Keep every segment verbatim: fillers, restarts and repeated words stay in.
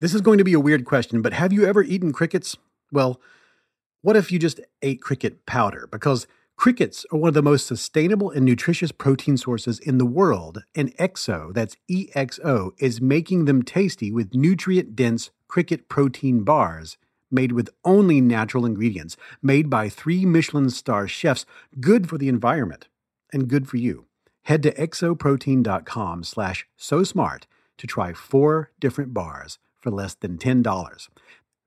This is going to be a weird question, but have you ever eaten crickets? Well, what if you just ate cricket powder? Because crickets are one of the most sustainable and nutritious protein sources in the world, and EXO, that's E X O, is making them tasty with nutrient-dense cricket protein bars made with only natural ingredients, made by three Michelin star chefs, good for the environment and good for you. Head to exoprotein.com slash so smart to try four different bars for less than ten dollars.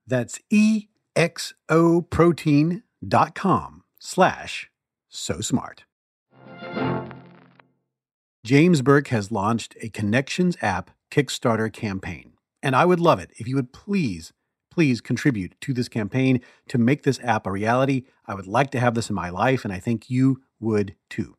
That's exoprotein.com slash so smart. James Burke has launched a Connections app Kickstarter campaign, and I would love it if you would please, please contribute to this campaign to make this app a reality. I would like to have this in my life, and I think you would too.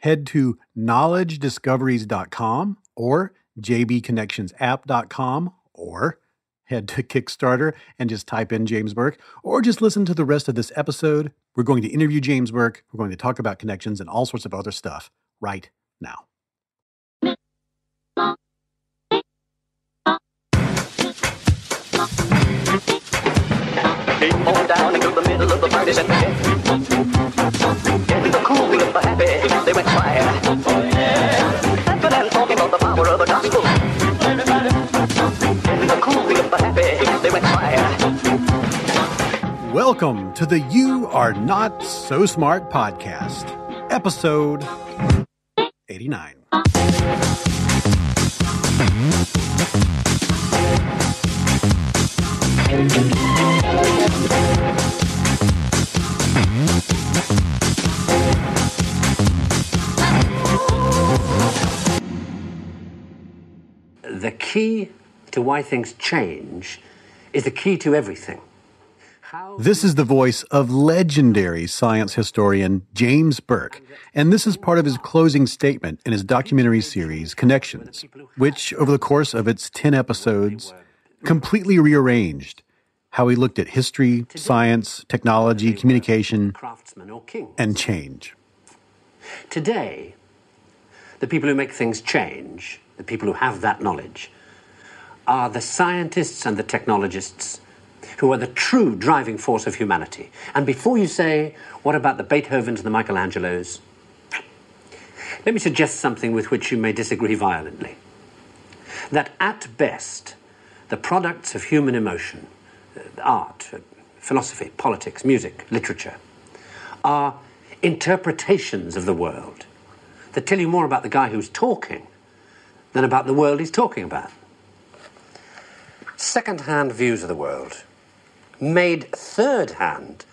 Head to knowledge discoveries dot com or j b connections app dot com, or head to Kickstarter and just type in James Burke, or just listen to the rest of this episode. We're going to interview James Burke. We're going to talk about Connections and all sorts of other stuff right now. On down into the middle of the party and getting the cool, we got the happy, they went flying. Confident talking about the power of the gospel. Getting the cool, we got the happy, they went flying. Welcome to the You Are Not So Smart podcast, episode eighty-nine. The key to why things change is the key to everything. How... This is the voice of legendary science historian James Burke, and this is part of his closing statement in his documentary series Connections, which over the course of its ten episodes completely rearranged how he looked at history, science, technology, communication, and change. Today, the people who make things change, the people who have that knowledge, are the scientists and the technologists who are the true driving force of humanity. And before you say, what about the Beethovens and the Michelangelos? Let me suggest something with which you may disagree violently. That at best, the products of human emotion, art, philosophy, politics, music, literature, are interpretations of the world that tell you more about the guy who's talking than about the world he's talking about. Second-hand views of the world, made third-hand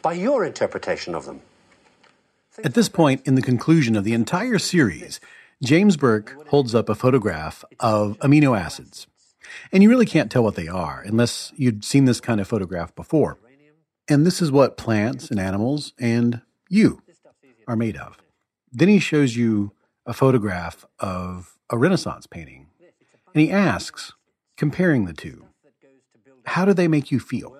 by your interpretation of them. At this point, in the conclusion of the entire series, James Burke holds up a photograph of amino acids. And you really can't tell what they are unless you'd seen this kind of photograph before. And this is what plants and animals and you are made of. Then he shows you a photograph of a Renaissance painting. And he asks, comparing the two, how do they make you feel?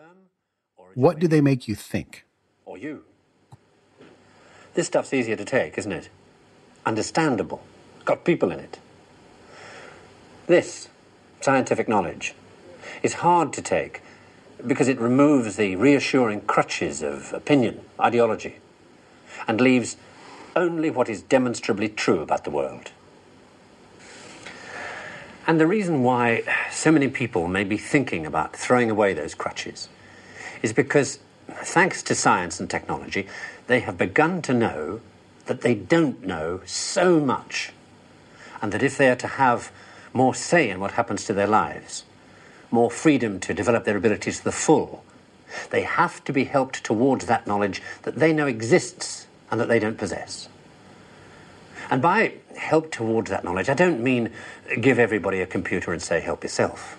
What do they make you think? Or you. This stuff's easier to take, isn't it? Understandable. Got people in it. This scientific knowledge is hard to take because it removes the reassuring crutches of opinion, ideology, and leaves only what is demonstrably true about the world. And the reason why so many people may be thinking about throwing away those crutches is because, thanks to science and technology, they have begun to know that they don't know so much, and that if they are to have more say in what happens to their lives, more freedom to develop their abilities to the full, they have to be helped towards that knowledge that they know exists and that they don't possess. And by help towards that knowledge, I don't mean give everybody a computer and say, help yourself.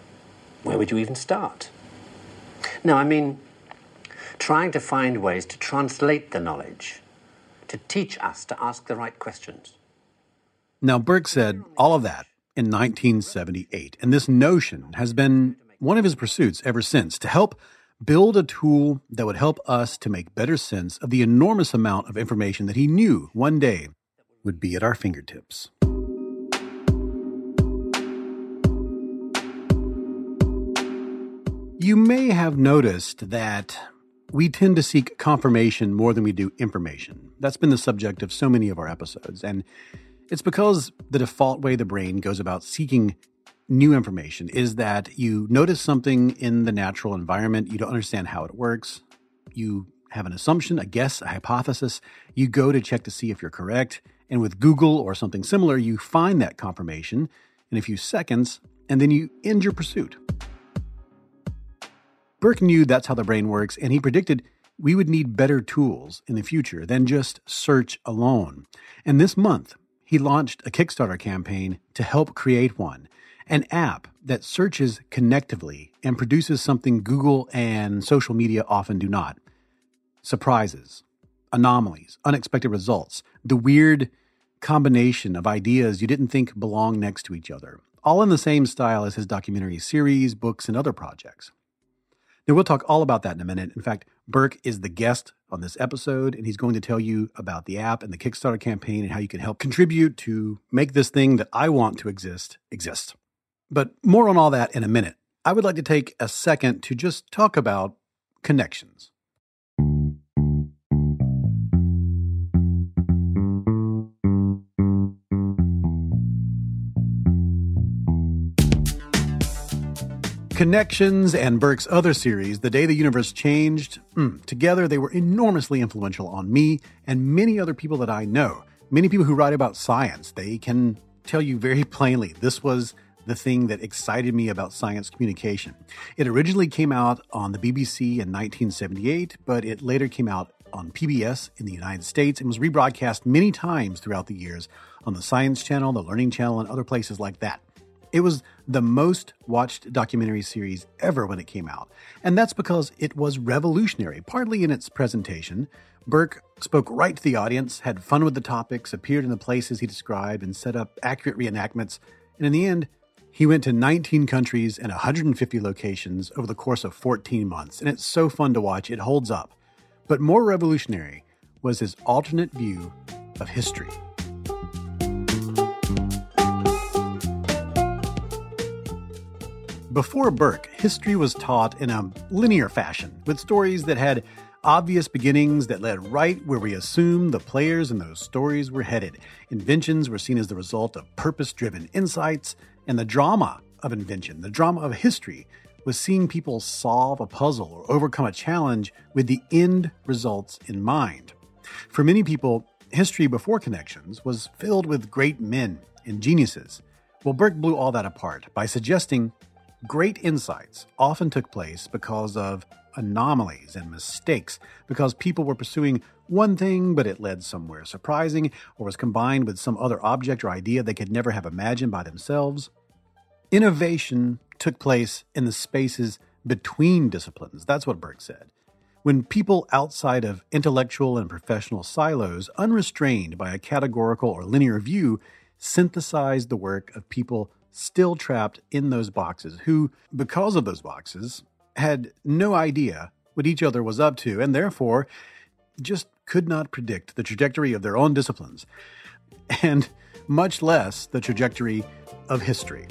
where would you even start? No, I mean, trying to find ways to translate the knowledge, to teach us to ask the right questions. Now, Burke said all of that in nineteen seventy-eight, and this notion has been one of his pursuits ever since, to help build a tool that would help us to make better sense of the enormous amount of information that he knew one day would be at our fingertips. You may have noticed that we tend to seek confirmation more than we do information. That's been the subject of so many of our episodes. And it's because the default way the brain goes about seeking new information is that you notice something in the natural environment, you don't understand how it works, you have an assumption, a guess, a hypothesis, you go to check to see if you're correct, and with Google or something similar, you find that confirmation in a few seconds, and then you end your pursuit. Burke knew that's how the brain works, and he predicted we would need better tools in the future than just search alone. And this month, he launched a Kickstarter campaign to help create one, an app that searches connectively and produces something Google and social media often do not. Surprises, anomalies, unexpected results, the weird combination of ideas you didn't think belong next to each other, all in the same style as his documentary series, books, and other projects. Now, we'll talk all about that in a minute. In fact, Burke is the guest on this episode, and he's going to tell you about the app and the Kickstarter campaign and how you can help contribute to make this thing that I want to exist, exist. But more on all that in a minute. I would like to take a second to just talk about connections. Connections and Burke's other series, The Day the Universe Changed, mm, together they were enormously influential on me and many other people that I know. Many people who write about science, they can tell you very plainly, this was the thing that excited me about science communication. It originally came out on the B B C in nineteen seventy-eight, but it later came out on P B S in the United States and was rebroadcast many times throughout the years on the Science Channel, the Learning Channel, and other places like that. It was the most watched documentary series ever when it came out. And that's because it was revolutionary, partly in its presentation. Burke spoke right to the audience, had fun with the topics, appeared in the places he described, and set up accurate reenactments. And in the end, he went to nineteen countries and one hundred fifty locations over the course of fourteen months. And it's so fun to watch. It holds up. But more revolutionary was his alternate view of history. Before Burke, history was taught in a linear fashion, with stories that had obvious beginnings that led right where we assumed the players in those stories were headed. Inventions were seen as the result of purpose-driven insights, and the drama of invention, the drama of history, was seeing people solve a puzzle or overcome a challenge with the end results in mind. For many people, history before Connections was filled with great men and geniuses. Well, Burke blew all that apart by suggesting great insights often took place because of anomalies and mistakes, because people were pursuing one thing, but it led somewhere surprising or was combined with some other object or idea they could never have imagined by themselves. Innovation took place in the spaces between disciplines. That's what Burke said. When people outside of intellectual and professional silos, unrestrained by a categorical or linear view, synthesized the work of people still trapped in those boxes, who, because of those boxes, had no idea what each other was up to, and therefore just could not predict the trajectory of their own disciplines, and much less the trajectory of history.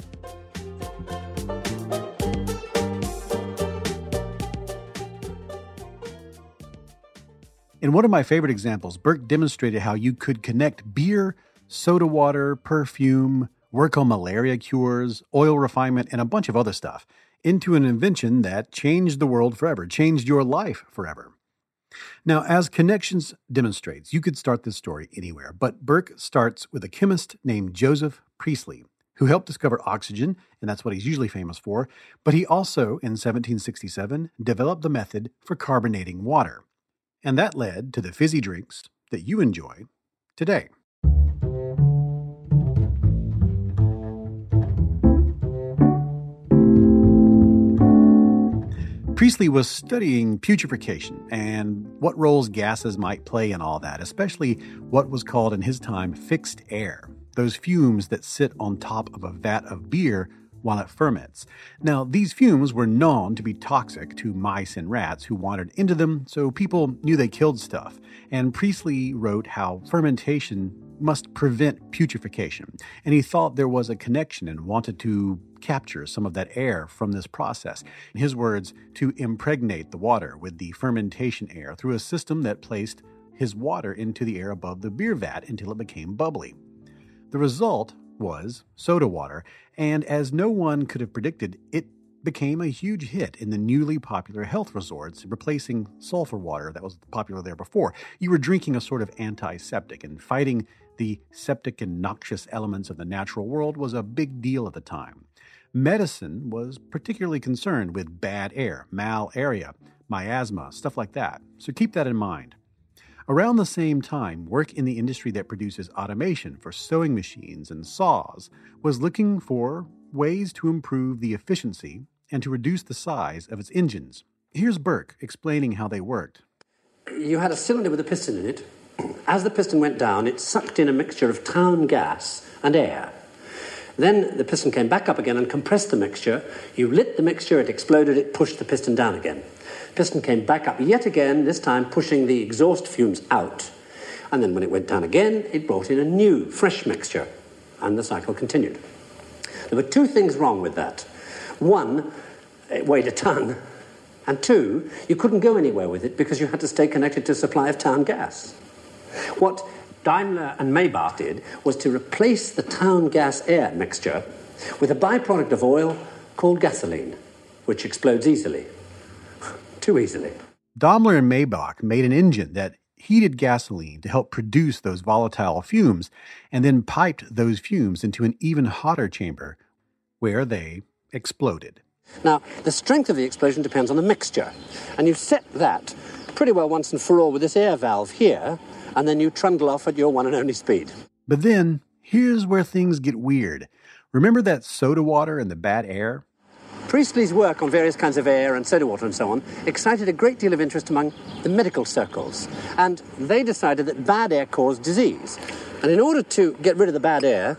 In one of my favorite examples, Burke demonstrated how you could connect beer, soda water, perfume, work on malaria cures, oil refinement, and a bunch of other stuff into an invention that changed the world forever, changed your life forever. Now, as Connections demonstrates, you could start this story anywhere, but Burke starts with a chemist named Joseph Priestley, who helped discover oxygen, and that's what he's usually famous for, but he also, in seventeen sixty-seven, developed the method for carbonating water. And that led to the fizzy drinks that you enjoy today. Priestley was studying putrefaction and what roles gases might play in all that, especially what was called in his time fixed air, those fumes that sit on top of a vat of beer while it ferments. Now, these fumes were known to be toxic to mice and rats who wandered into them, so people knew they killed stuff. And Priestley wrote how fermentation must prevent putrefaction, and he thought there was a connection and wanted to capture some of that air from this process. In his words, to impregnate the water with the fermentation air through a system that placed his water into the air above the beer vat until it became bubbly. The result was soda water, and as no one could have predicted, it became a huge hit in the newly popular health resorts, replacing sulfur water that was popular there before. You were drinking a sort of antiseptic, and fighting the septic and noxious elements of the natural world was a big deal at the time. Medicine was particularly concerned with bad air, malaria, miasma, stuff like that. So keep that in mind. Around the same time, work in the industry that produces automation for sewing machines and saws was looking for ways to improve the efficiency and to reduce the size of its engines. Here's Burke explaining how they worked. You had a cylinder with a piston in it. As the piston went down, it sucked in a mixture of town gas and air. Then the piston came back up again and compressed the mixture. You lit the mixture, it exploded, it pushed the piston down again. Piston came back up yet again, this time pushing the exhaust fumes out. And then when it went down again, it brought in a new, fresh mixture. And the cycle continued. There were two things wrong with that. One, it weighed a ton. And two, you couldn't go anywhere with it because you had to stay connected to a supply of town gas. What Daimler and Maybach did was to replace the town gas air mixture with a byproduct of oil called gasoline, which explodes easily. Too easily. Daimler and Maybach made an engine that heated gasoline to help produce those volatile fumes, and then piped those fumes into an even hotter chamber where they exploded. Now, the strength of the explosion depends on the mixture, and you set that pretty well once and for all with this air valve here, and then you trundle off at your one and only speed. But then, here's where things get weird. Remember that soda water and the bad air? Priestley's work on various kinds of air and soda water and so on excited a great deal of interest among the medical circles, and they decided that bad air caused disease. And in order to get rid of the bad air,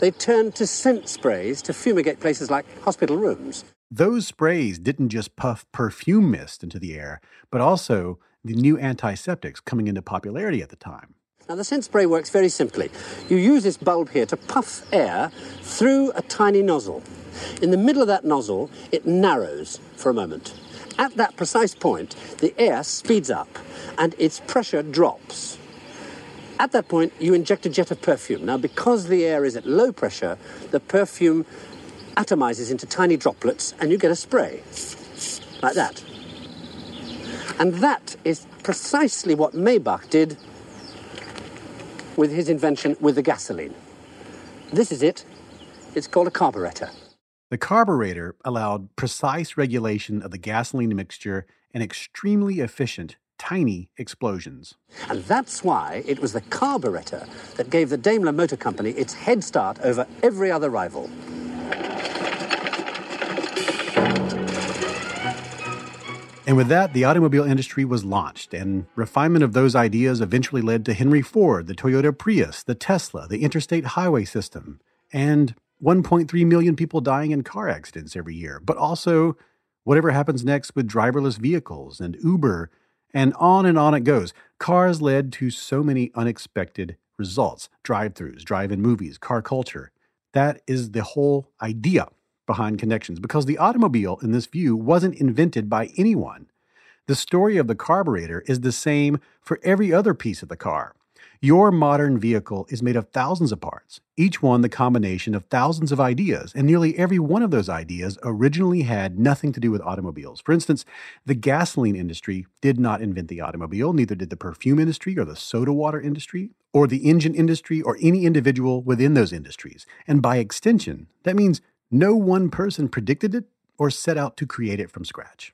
they turned to scent sprays to fumigate places like hospital rooms. Those sprays didn't just puff perfume mist into the air, but also the new antiseptics coming into popularity at the time. Now, the scent spray works very simply. You use this bulb here to puff air through a tiny nozzle. In the middle of that nozzle, it narrows for a moment. At that precise point, the air speeds up and its pressure drops. At that point, you inject a jet of perfume. Now, because the air is at low pressure, the perfume atomizes into tiny droplets and you get a spray, like that. And that is precisely what Maybach did with his invention with the gasoline. This is it. It's called a carburetor. The carburetor allowed precise regulation of the gasoline mixture and extremely efficient, tiny explosions. And that's why it was the carburetor that gave the Daimler Motor Company its head start over every other rival. And with that, the automobile industry was launched, and refinement of those ideas eventually led to Henry Ford, the Toyota Prius, the Tesla, the interstate highway system, and one point three million people dying in car accidents every year, but also whatever happens next with driverless vehicles and Uber, and on and on it goes. Cars led to so many unexpected results. Drive-thrus, drive-in movies, car culture. That is the whole idea behind Connections, because the automobile, in this view, wasn't invented by anyone. The story of the carburetor is the same for every other piece of the car. Your modern vehicle is made of thousands of parts, each one the combination of thousands of ideas, and nearly every one of those ideas originally had nothing to do with automobiles. For instance, the gasoline industry did not invent the automobile, neither did the perfume industry or the soda water industry or the engine industry or any individual within those industries. And by extension, that means no one person predicted it or set out to create it from scratch.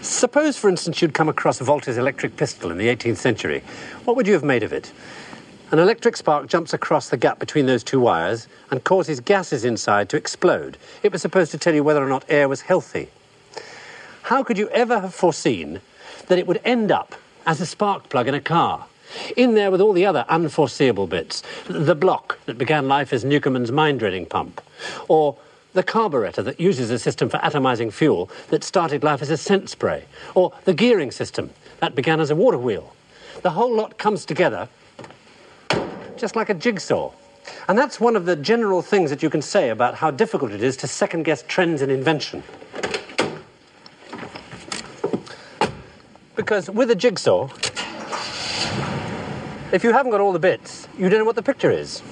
Suppose, for instance, you'd come across Volta's electric pistol in the eighteenth century. What would you have made of it? An electric spark jumps across the gap between those two wires and causes gases inside to explode. It was supposed to tell you whether or not air was healthy. how could you ever have foreseen that it would end up as a spark plug in a car? In there with all the other unforeseeable bits. The block that began life as Newcomen's mine-draining pump. Or the carburetor that uses a system for atomizing fuel that started life as a scent spray. Or the gearing system that began as a water wheel. The whole lot comes together just like a jigsaw. And that's one of the general things that you can say about how difficult it is to second-guess trends in invention. Because with a jigsaw, if you haven't got all the bits, you don't know what the picture is.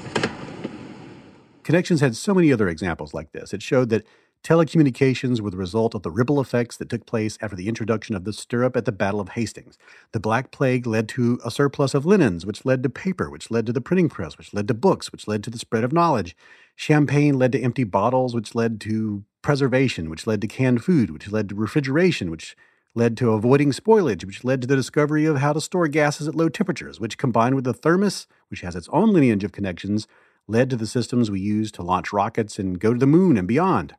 Connections had so many other examples like this. It showed that telecommunications were the result of the ripple effects that took place after the introduction of the stirrup at the Battle of Hastings. The Black Plague led to a surplus of linens, which led to paper, which led to the printing press, which led to books, which led to the spread of knowledge. Champagne led to empty bottles, which led to preservation, which led to canned food, which led to refrigeration, which led to avoiding spoilage, which led to the discovery of how to store gases at low temperatures, which, combined with the thermos, which has its own lineage of connections, led to the systems we use to launch rockets and go to the moon and beyond.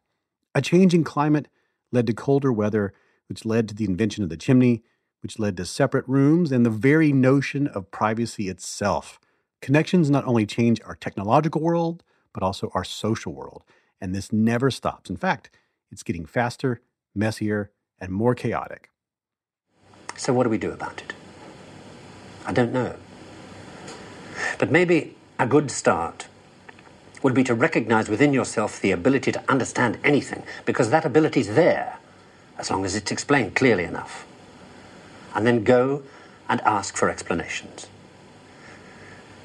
A changing climate led to colder weather, which led to the invention of the chimney, which led to separate rooms and the very notion of privacy itself. Connections not only change our technological world, but also our social world. And this never stops. In fact, it's getting faster, messier, and more chaotic. So what do we do about it? I don't know. But maybe a good start would be to recognize within yourself the ability to understand anything, because that ability's there, as long as it's explained clearly enough. And then go and ask for explanations.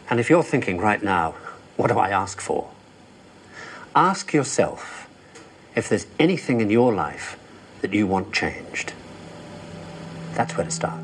And if you're thinking right now, what do I ask for? Ask yourself if there's anything in your life that you want changed. That's where to start.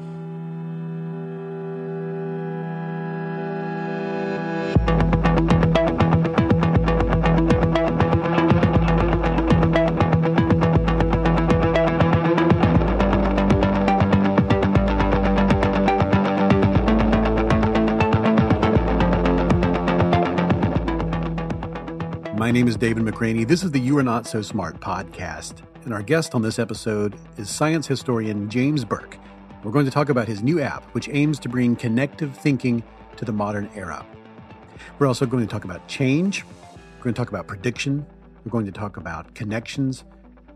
My name is David McCraney. This is the You Are Not So Smart podcast, and our guest on this episode is science historian James Burke. We're going to talk about his new app, which aims to bring connective thinking to the modern era. We're also going to talk about change. We're going to talk about prediction. We're going to talk about connections.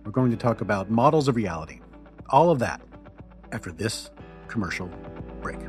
We're going to talk about models of reality. All of that after this commercial break.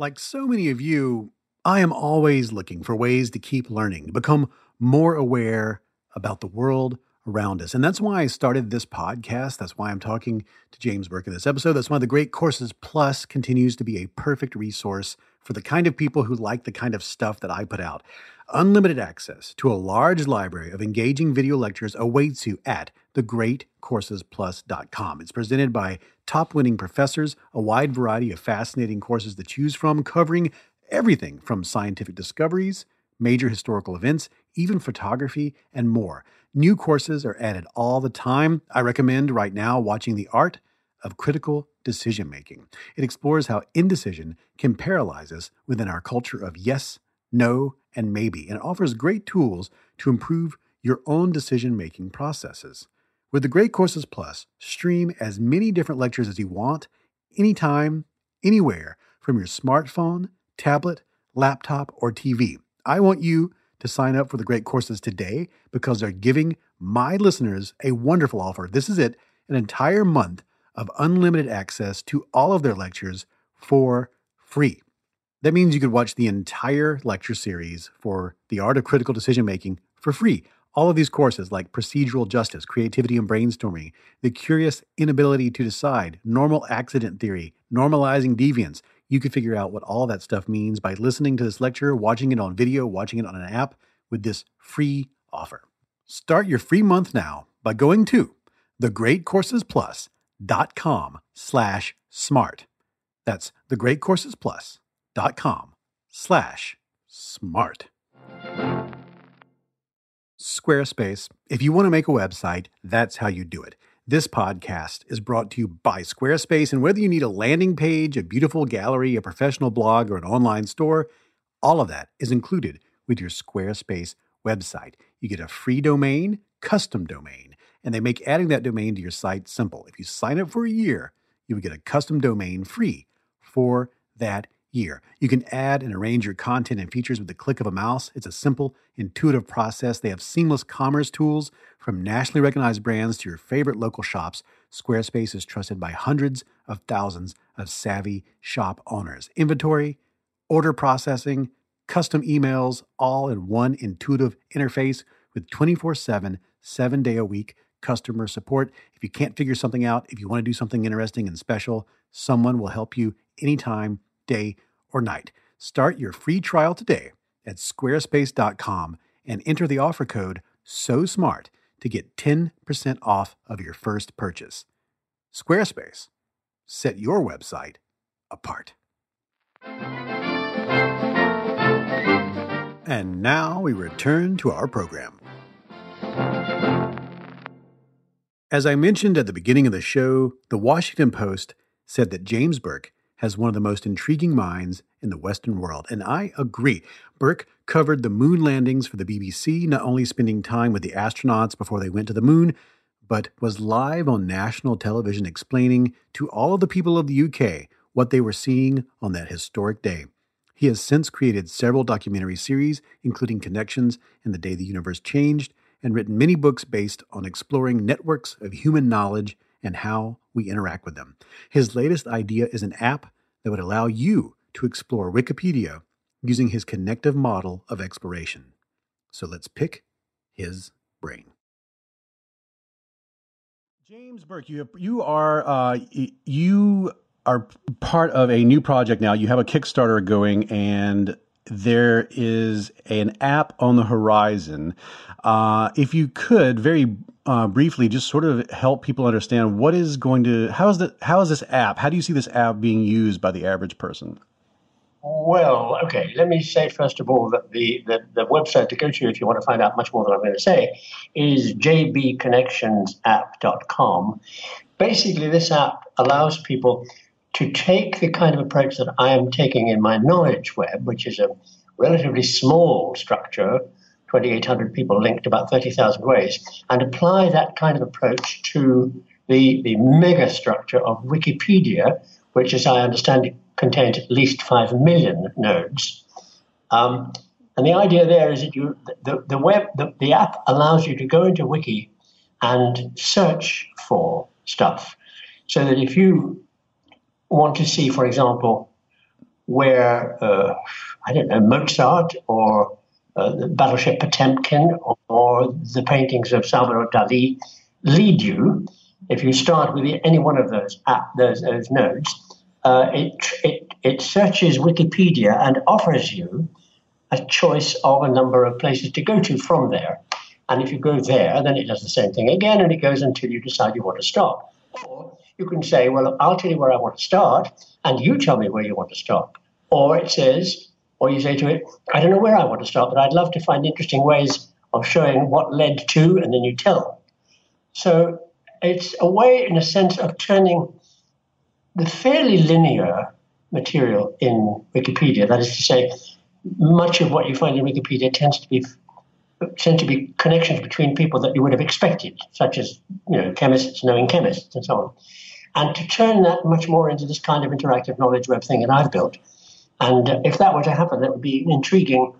Like so many of you, I am always looking for ways to keep learning, to become more aware about the world around us. And that's why I started this podcast. That's why I'm talking to James Burke in this episode. That's why The Great Courses Plus continues to be a perfect resource for the kind of people who like the kind of stuff that I put out. Unlimited access to a large library of engaging video lectures awaits you at the great courses plus dot com. It's presented by top-winning professors, a wide variety of fascinating courses to choose from, covering everything from scientific discoveries, major historical events, even photography, and more. New courses are added all the time. I recommend right now watching The Art of Critical Decision-Making. It explores how indecision can paralyze us within our culture of yes, no, and maybe, and it offers great tools to improve your own decision-making processes. With The Great Courses Plus, stream as many different lectures as you want, anytime, anywhere, from your smartphone, tablet, laptop, or T V. I want you to sign up for The Great Courses today because they're giving my listeners a wonderful offer. This is it, an entire month of unlimited access to all of their lectures for free. That means you could watch the entire lecture series for The Art of Critical Decision Making for free. All of these courses like procedural justice, creativity and brainstorming, the curious inability to decide, normal accident theory, normalizing deviance. You could figure out what all that stuff means by listening to this lecture, watching it on video, watching it on an app with this free offer. Start your free month now by going to thegreatcoursesplus.com slash smart. That's thegreatcoursesplus.com slash smart. Squarespace. If you want to make a website, that's how you do it. This podcast is brought to you by Squarespace, and whether you need a landing page, a beautiful gallery, a professional blog, or an online store, all of that is included with your Squarespace website. You get a free domain, custom domain, and they make adding that domain to your site simple. If you sign up for a year, you'll get a custom domain free for that year. You can add and arrange your content and features with the click of a mouse. It's a simple, intuitive process. They have seamless commerce tools from nationally recognized brands to your favorite local shops. Squarespace is trusted by hundreds of thousands of savvy shop owners. Inventory, order processing, custom emails, all in one intuitive interface with twenty-four seven, seven-day-a-week customer support. If you can't figure something out, if you want to do something interesting and special, someone will help you anytime, day or night. Start your free trial today at squarespace dot com and enter the offer code SOSMART to get ten percent off of your first purchase. Squarespace. Set your website apart. And now we return to our program. As I mentioned at the beginning of the show, The Washington Post said that James Burke has one of the most intriguing minds in the Western world. And I agree. Burke covered the moon landings for the B B C, not only spending time with the astronauts before they went to the moon, but was live on national television explaining to all of the people of the U K what they were seeing on that historic day. He has since created several documentary series, including Connections and The Day the Universe Changed, and written many books based on exploring networks of human knowledge and how we interact with them. His latest idea is an app that would allow you to explore Wikipedia using his connective model of exploration. So let's pick his brain. James Burke, you have, you are uh, you are part of a new project now. You have a Kickstarter going, and there is an app on the horizon. Uh, if you could, very uh, briefly, just sort of help people understand what is going to, how is the, how is this app? How do you see this app being used by the average person? Well, okay. Let me say, first of all, that the, the, the website to go to, if you want to find out much more than I'm going to say, is j b connections app dot com. Basically, this app allows people to take the kind of approach that I am taking in my knowledge web, which is a relatively small structure, twenty-eight hundred people linked about thirty thousand ways, and apply that kind of approach to the, the mega structure of Wikipedia, which, as I understand it, contains at least five million nodes. Um, and the idea there is that you, the, the, web, the, the app allows you to go into Wiki and search for stuff, so that if you want to see, for example, where, uh, I don't know, Mozart or uh, the Battleship Potemkin or, or the paintings of Salvador Dali lead you, if you start with any one of those app, those, those nodes, uh, it, it, it searches Wikipedia and offers you a choice of a number of places to go to from there. And if you go there, then it does the same thing again, and it goes until you decide you want to stop. Or you can say, well, I'll tell you where I want to start, and you tell me where you want to stop. Or it says, or you say to it, I don't know where I want to start, but I'd love to find interesting ways of showing what led to, and then you tell. So it's a way, in a sense, of turning the fairly linear material in Wikipedia, that is to say, much of what you find in Wikipedia tends to be tend to be connections between people that you would have expected, such as, you know, chemists knowing chemists and so on. And to turn that much more into this kind of interactive knowledge web thing that I've built. And uh, if that were to happen, that would be intriguing,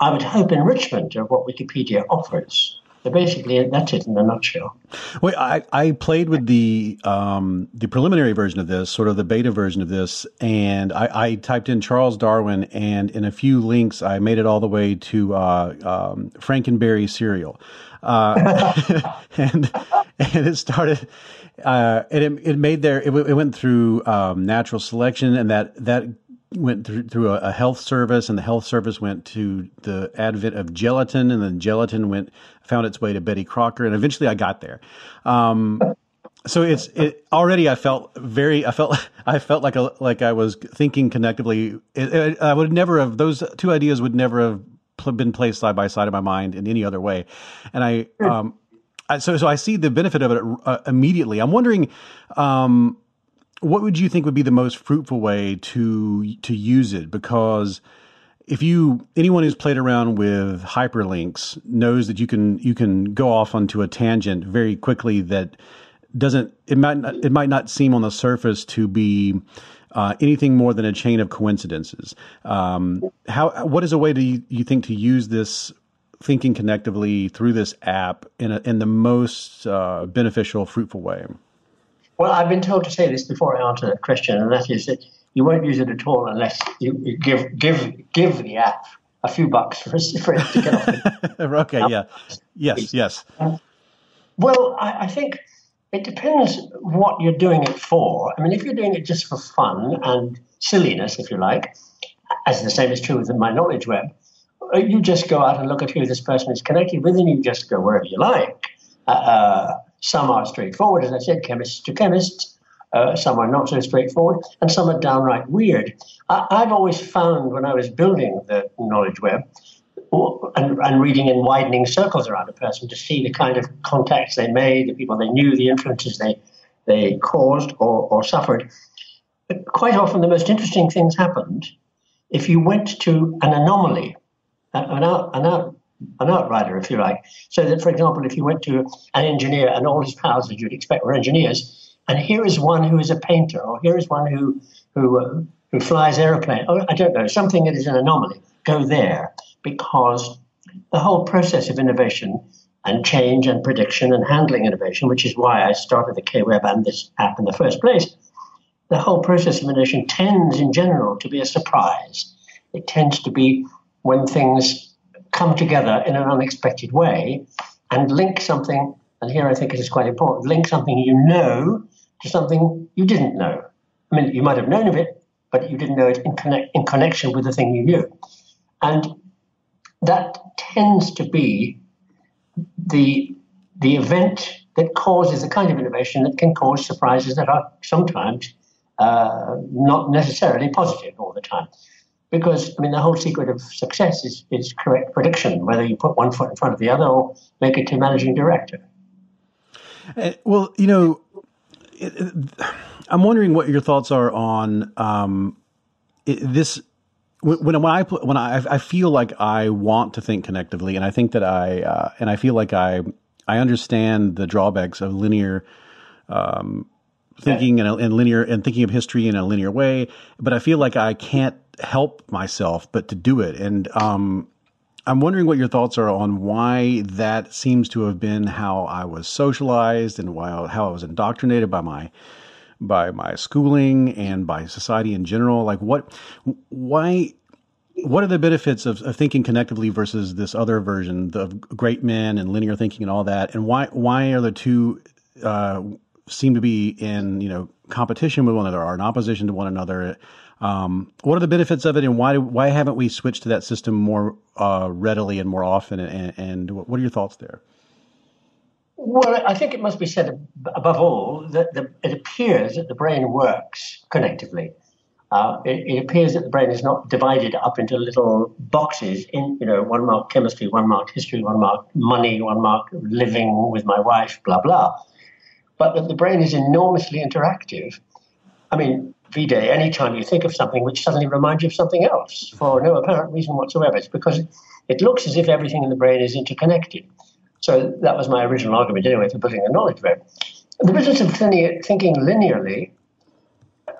I would hope, enrichment of what Wikipedia offers. So basically, that's it in a nutshell. Well, I, I played with the um, the preliminary version of this, sort of the beta version of this, and I, I typed in Charles Darwin, and in a few links, I made it all the way to uh, um, Frankenberry cereal. Uh, and and it started, uh, and it, it made their, it, it went through um, natural selection, and that that went through, through a, a health service, and the health service went to the advent of gelatin, and then gelatin went found its way to Betty Crocker, and eventually I got there. Um, So it's it, already. I felt very. I felt. I felt like a, like I was thinking connectively. It, it, I would never have. Those two ideas would never have been placed side by side in my mind in any other way. And I. Um, I so so I see the benefit of it uh, immediately. I'm wondering, um, what would you think would be the most fruitful way to to use it? Because if you anyone who's played around with hyperlinks knows that you can you can go off onto a tangent very quickly that. Doesn't it might not, it might not seem on the surface to be uh, anything more than a chain of coincidences. Um, how what is a way do you, you think to use this thinking connectively through this app in a, in the most uh, beneficial, fruitful way? Well, I've been told to say this before I answer that question, and that is that you won't use it at all unless you, you give give give the app a few bucks for it, for it to get off. It. Okay. Now, yeah. Yes. Yes. Um, well, I, I think. It depends what you're doing it for. I mean, if you're doing it just for fun and silliness, if you like, as the same is true within my knowledge web, you just go out and look at who this person is connected with, and you just go wherever you like. Uh, uh, some are straightforward, as I said, chemists to chemists. Uh, some are not so straightforward, and some are downright weird. I- I've always found when I was building the knowledge web, And, and reading in widening circles around a person to see the kind of contacts they made, the people they knew, the influences they they caused or, or suffered. But quite often the most interesting things happened if you went to an anomaly, an, out, an, out, an outrider, if you like. So that, for example, if you went to an engineer and all his pals, as you'd expect, were engineers, and here is one who is a painter, or here is one who, who, uh, who flies aeroplane, or I don't know, something that is an anomaly, go there. Because the whole process of innovation and change and prediction and handling innovation, which is why I started the K-Web and this app in the first place, the whole process of innovation tends in general to be a surprise. It tends to be when things come together in an unexpected way and link something, and here I think it is quite important, link something you know to something you didn't know. I mean, you might have known of it, but you didn't know it in, connect, in connection with the thing you knew. And that tends to be the the event that causes the kind of innovation that can cause surprises that are sometimes uh, not necessarily positive all the time. Because, I mean, the whole secret of success is, is correct prediction, whether you put one foot in front of the other or make it to managing director. Uh, well, you know, it, it, I'm wondering what your thoughts are on um, it, this When when I when I I feel like I want to think connectively, and I think that I uh, and I feel like I I understand the drawbacks of linear um, thinking and, and linear and thinking of history in a linear way, but I feel like I can't help myself but to do it. And um, I'm wondering what your thoughts are on why that seems to have been how I was socialized and why how I was indoctrinated by my. by my schooling and by society in general. Like what, why, what are the benefits of, of thinking connectively versus this other version of great men and linear thinking and all that? And why, why are the two, uh, seem to be in, you know, competition with one another or in opposition to one another? Um, what are the benefits of it? And why, why haven't we switched to that system more, uh, readily and more often? And, and what are your thoughts there? Well, I think it must be said, above all, that the, it appears that the brain works connectively. Uh, it, it appears that the brain is not divided up into little boxes in, you know, one mark chemistry, one mark history, one mark money, one mark living with my wife, blah, blah. But that the brain is enormously interactive. I mean, V-Day, any time you think of something which suddenly reminds you of something else for no apparent reason whatsoever, it's because it looks as if everything in the brain is interconnected. So that was my original argument, anyway, for building a knowledge web. The business of linear, thinking linearly,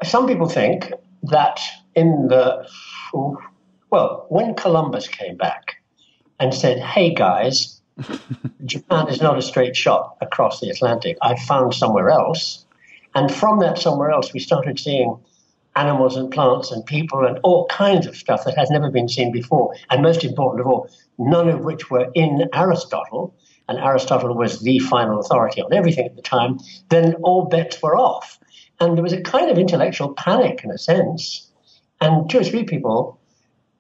some people think that in the, well, when Columbus came back and said, hey, guys, Japan is not a straight shot across the Atlantic. I found somewhere else. And from that somewhere else, we started seeing animals and plants and people and all kinds of stuff that has never been seen before. And most important of all, none of which were in Aristotle. And Aristotle was the final authority on everything at the time, then all bets were off. And there was a kind of intellectual panic in a sense. And two or three people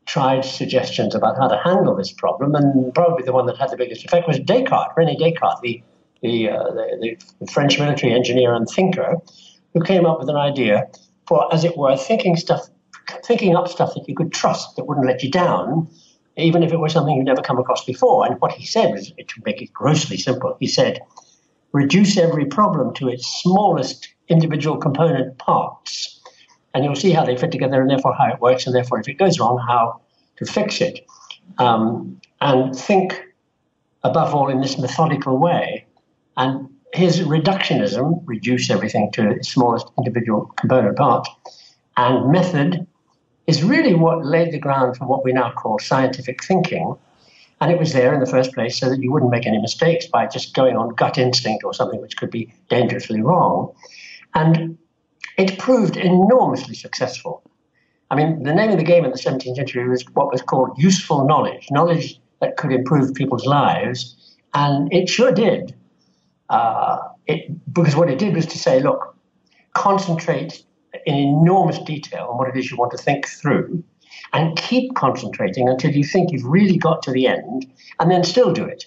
tried suggestions about how to handle this problem. And probably the one that had the biggest effect was Descartes, René Descartes, the the, uh, the, the French military engineer and thinker, who came up with an idea for, as it were, thinking stuff, thinking up stuff that you could trust, that wouldn't let you down, even if it were something you'd never come across before. And what he said was, to make it grossly simple, he said, reduce every problem to its smallest individual component parts, and you'll see how they fit together, and therefore how it works, and therefore if it goes wrong, how to fix it. Um, and think, above all, in this methodical way. And his reductionism, reduce everything to its smallest individual component part, and method is really what laid the ground for what we now call scientific thinking. And it was there in the first place so that you wouldn't make any mistakes by just going on gut instinct or something which could be dangerously wrong. And it proved enormously successful. I mean, the name of the game in the seventeenth century was what was called useful knowledge, knowledge that could improve people's lives. And it sure did. Uh, it, because what it did was to say, look, concentrate in enormous detail on what it is you want to think through, and keep concentrating until you think you've really got to the end, and then still do it.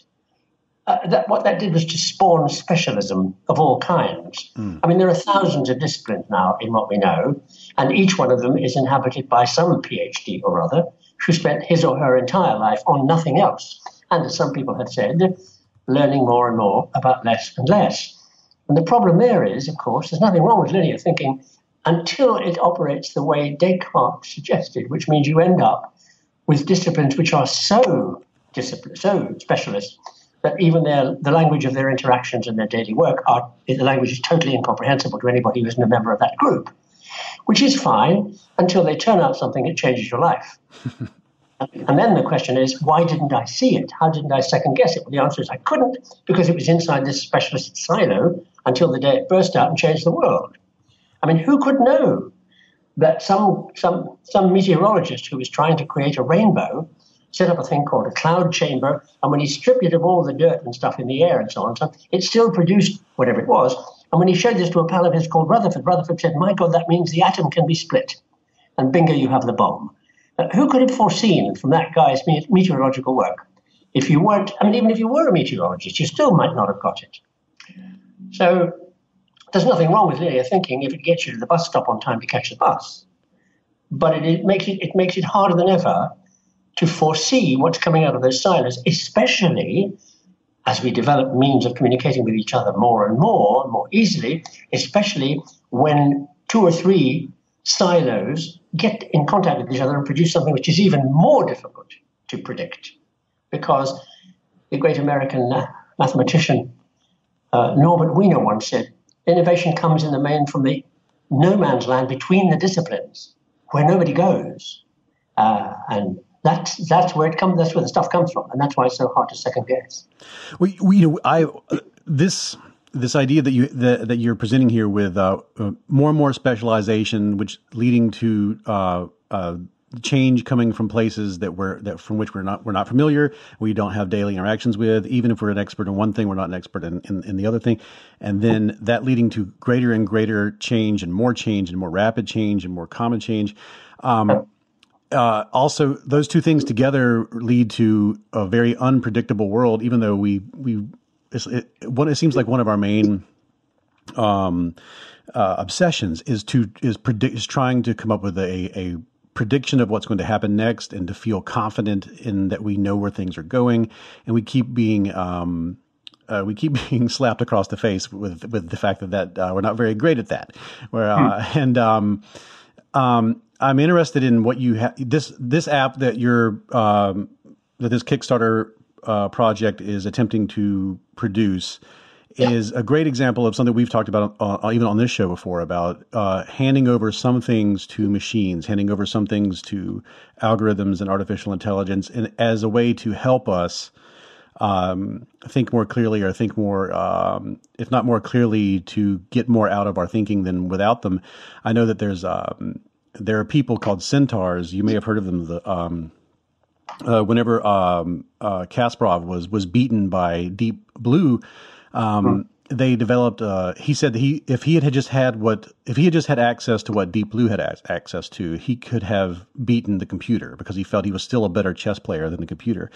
Uh, that, what that did was to spawn specialism of all kinds. Mm. I mean, there are thousands of disciplines now in what we know, and each one of them is inhabited by some PhD or other who spent his or her entire life on nothing else. And as some people have said, learning more and more about less and less. And the problem there is, of course, there's nothing wrong with linear thinking until it operates the way Descartes suggested, which means you end up with disciplines which are so disciplined, so specialist, that even their, the language of their interactions and their daily work, are the language is totally incomprehensible to anybody who isn't a member of that group, which is fine until they turn out something that changes your life. And then the question is, why didn't I see it? How didn't I second guess it? Well, the answer is I couldn't, because it was inside this specialist silo until the day it burst out and changed the world. I mean, who could know that some some some meteorologist who was trying to create a rainbow set up a thing called a cloud chamber, and when he stripped it of all the dirt and stuff in the air and so on, and so on, it still produced whatever it was. And when he showed this to a pal of his called Rutherford, Rutherford said, my God, that means the atom can be split. And bingo, you have the bomb. Now, who could have foreseen from that guy's meteorological work? If you weren't, I mean, even if you were a meteorologist, you still might not have got it. So there's nothing wrong with linear thinking if it gets you to the bus stop on time to catch the bus. But it, it makes it, it makes it harder than ever to foresee what's coming out of those silos, especially as we develop means of communicating with each other more and more, more easily, especially when two or three silos get in contact with each other and produce something which is even more difficult to predict, because the great American mathematician uh, Norbert Wiener once said, innovation comes in the main from the no man's land between the disciplines, where nobody goes. Uh, and that's that's where it comes. That's where the stuff comes from, and that's why it's so hard to second guess. Well, you know, I uh, this this idea that you that, that you're presenting here with uh, uh, more and more specialization, which leading to uh, uh, change coming from places that we're that from which we're not we're not familiar, we don't have daily interactions with. Even if we're an expert in one thing, we're not an expert in, in, in the other thing, and then that leading to greater and greater change, and more change, and more rapid change, and more common change. Um, Uh, also, those two things together lead to a very unpredictable world. Even though we we it, one, it seems like one of our main um, uh, obsessions is to is predict is trying to come up with a a prediction of what's going to happen next, and to feel confident in that we know where things are going, and we keep being. Um, Uh, we keep being slapped across the face with with the fact that that uh, we're not very great at that. We're, uh, hmm. And um, um, I'm interested in what you have. This this app that you're um, that this Kickstarter uh, project is attempting to produce yeah. is a great example of something we've talked about uh, even on this show before, about uh, handing over some things to machines, handing over some things to algorithms and artificial intelligence, and as a way to help us. Um, think more clearly, or think more, um, if not more clearly, to get more out of our thinking than without them. I know that there's um, there are people called centaurs. You may have heard of them. The, um, uh, whenever um, uh, Kasparov was was beaten by Deep Blue, um, hmm. they developed. Uh, he said that he if he had just had what if he had just had access to what Deep Blue had a- access to, he could have beaten the computer, because he felt he was still a better chess player than the computer,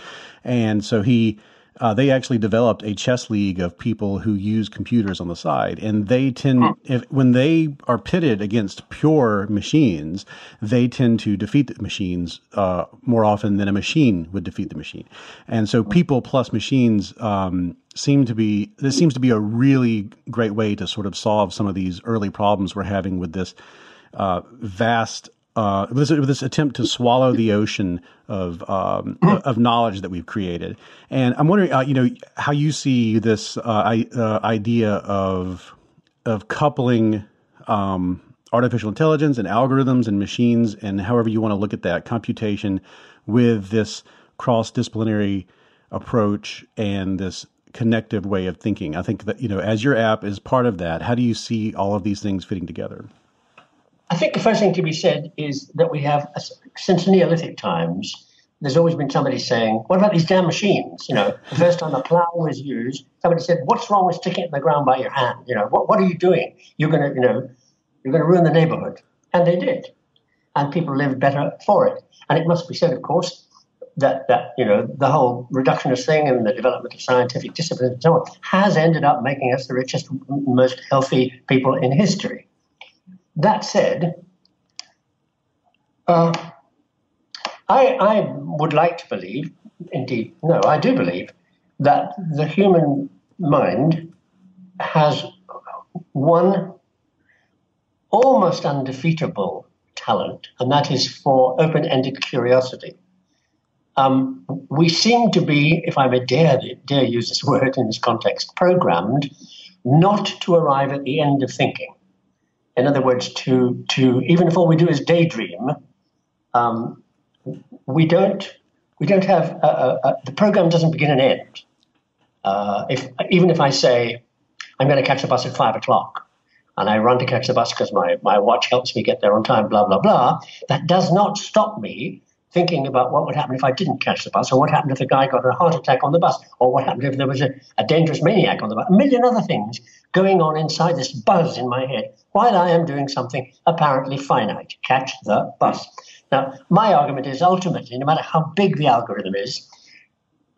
and so he. Uh, they actually developed a chess league of people who use computers on the side. And they tend, if, when they are pitted against pure machines, they tend to defeat the machines uh, more often than a machine would defeat the machine. And so people plus machines um, seem to be, this seems to be a really great way to sort of solve some of these early problems we're having with this uh, vast Uh, this, this attempt to swallow the ocean of um, of knowledge that we've created. And I'm wondering, uh, you know, how you see this uh, I, uh, idea of of coupling um, artificial intelligence and algorithms and machines and however you want to look at that computation with this cross-disciplinary approach and this connective way of thinking. I think that, you know, as your app is part of that, how do you see all of these things fitting together? I think the first thing to be said is that we have, since Neolithic times, there's always been somebody saying, what about these damn machines? You know, the first time a plow was used, somebody said, what's wrong with sticking it in the ground by your hand? You know, what, what are you doing? You're going to, you know, you're going to ruin the neighborhood. And they did. And people lived better for it. And it must be said, of course, that, that, you know, the whole reductionist thing and the development of scientific disciplines and so on has ended up making us the richest, most healthy people in history. That said, uh, I, I would like to believe, indeed, no, I do believe, that the human mind has one almost undefeatable talent, and that is for open-ended curiosity. Um, we seem to be, if I may dare, dare use this word in this context, programmed not to arrive at the end of thinking. In other words, to, to even if all we do is daydream, um, we don't we don't have a, a, a, the program doesn't begin and end. Uh, if even if I say I'm going to catch the bus at five o'clock, and I run to catch the bus because my, my watch helps me get there on time, blah blah blah, that does not stop me thinking about what would happen if I didn't catch the bus, or what happened if the guy got a heart attack on the bus, or what happened if there was a, a dangerous maniac on the bus, a million other things going on inside this buzz in my head while I am doing something apparently finite, catch the bus. Now, my argument is ultimately, no matter how big the algorithm is,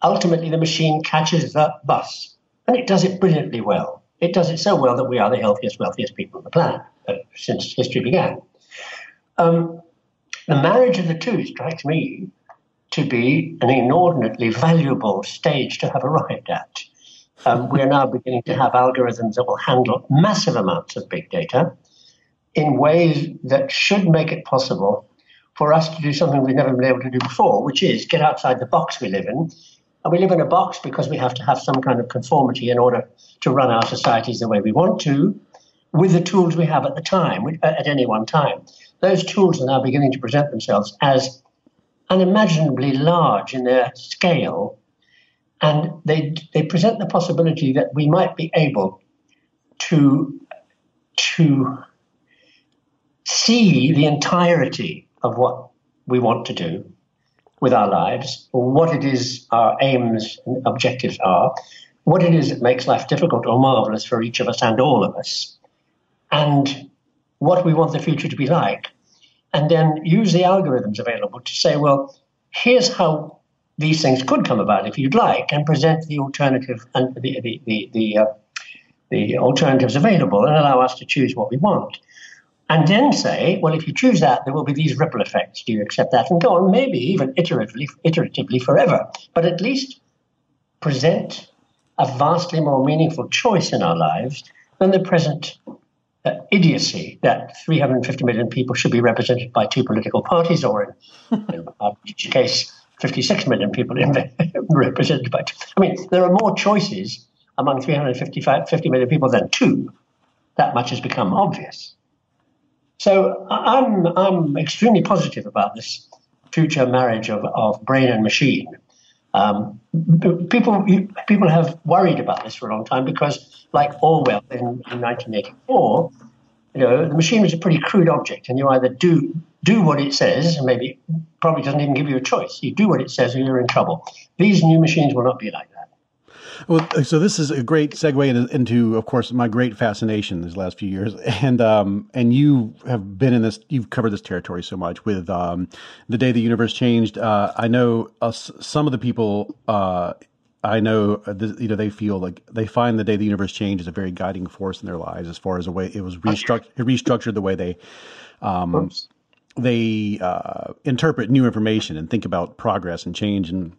ultimately the machine catches the bus, and it does it brilliantly well. It does it so well that we are the healthiest, wealthiest people on the planet uh, since history began. Um, The marriage of the two strikes me to be an inordinately valuable stage to have arrived at. Um, we are now beginning to have algorithms that will handle massive amounts of big data in ways that should make it possible for us to do something we've never been able to do before, which is get outside the box we live in. And we live in a box because we have to have some kind of conformity in order to run our societies the way we want to, with the tools we have at the time, at any one time. Those tools are now beginning to present themselves as unimaginably large in their scale, and they they present the possibility that we might be able to, to see the entirety of what we want to do with our lives, what it is our aims and objectives are, what it is that makes life difficult or marvelous for each of us and all of us, and what we want the future to be like, and then use the algorithms available to say, well, here's how these things could come about if you'd like, and present the alternative and the the the, the, uh, the alternatives available, and allow us to choose what we want, and then say, well, if you choose that, there will be these ripple effects. Do you accept that? And go on, maybe even iteratively, iteratively forever, but at least present a vastly more meaningful choice in our lives than the present uh, idiocy that three hundred fifty million people should be represented by two political parties, or in, in our case, fifty-six million people in, represented by two. I mean, there are more choices among three hundred fifty million people than two. That much has become obvious. So I'm, I'm extremely positive about this future marriage of, of brain and machine. Um, people people have worried about this for a long time because, like Orwell in, in nineteen eighty-four, you know, the machine is a pretty crude object, and you either do do what it says, and maybe probably doesn't even give you a choice. You do what it says, and you're in trouble. These new machines will not be like that. Well, so this is a great segue into, of course, my great fascination these last few years, and um, and you have been in this, you've covered this territory so much with um, The Day the Universe Changed. Uh, I know uh, some of the people uh, I know, you know, they feel like they find The Day the Universe Changed is a very guiding force in their lives as far as a way it was restructured, it restructured the way they, um, they uh, interpret new information and think about progress and change. And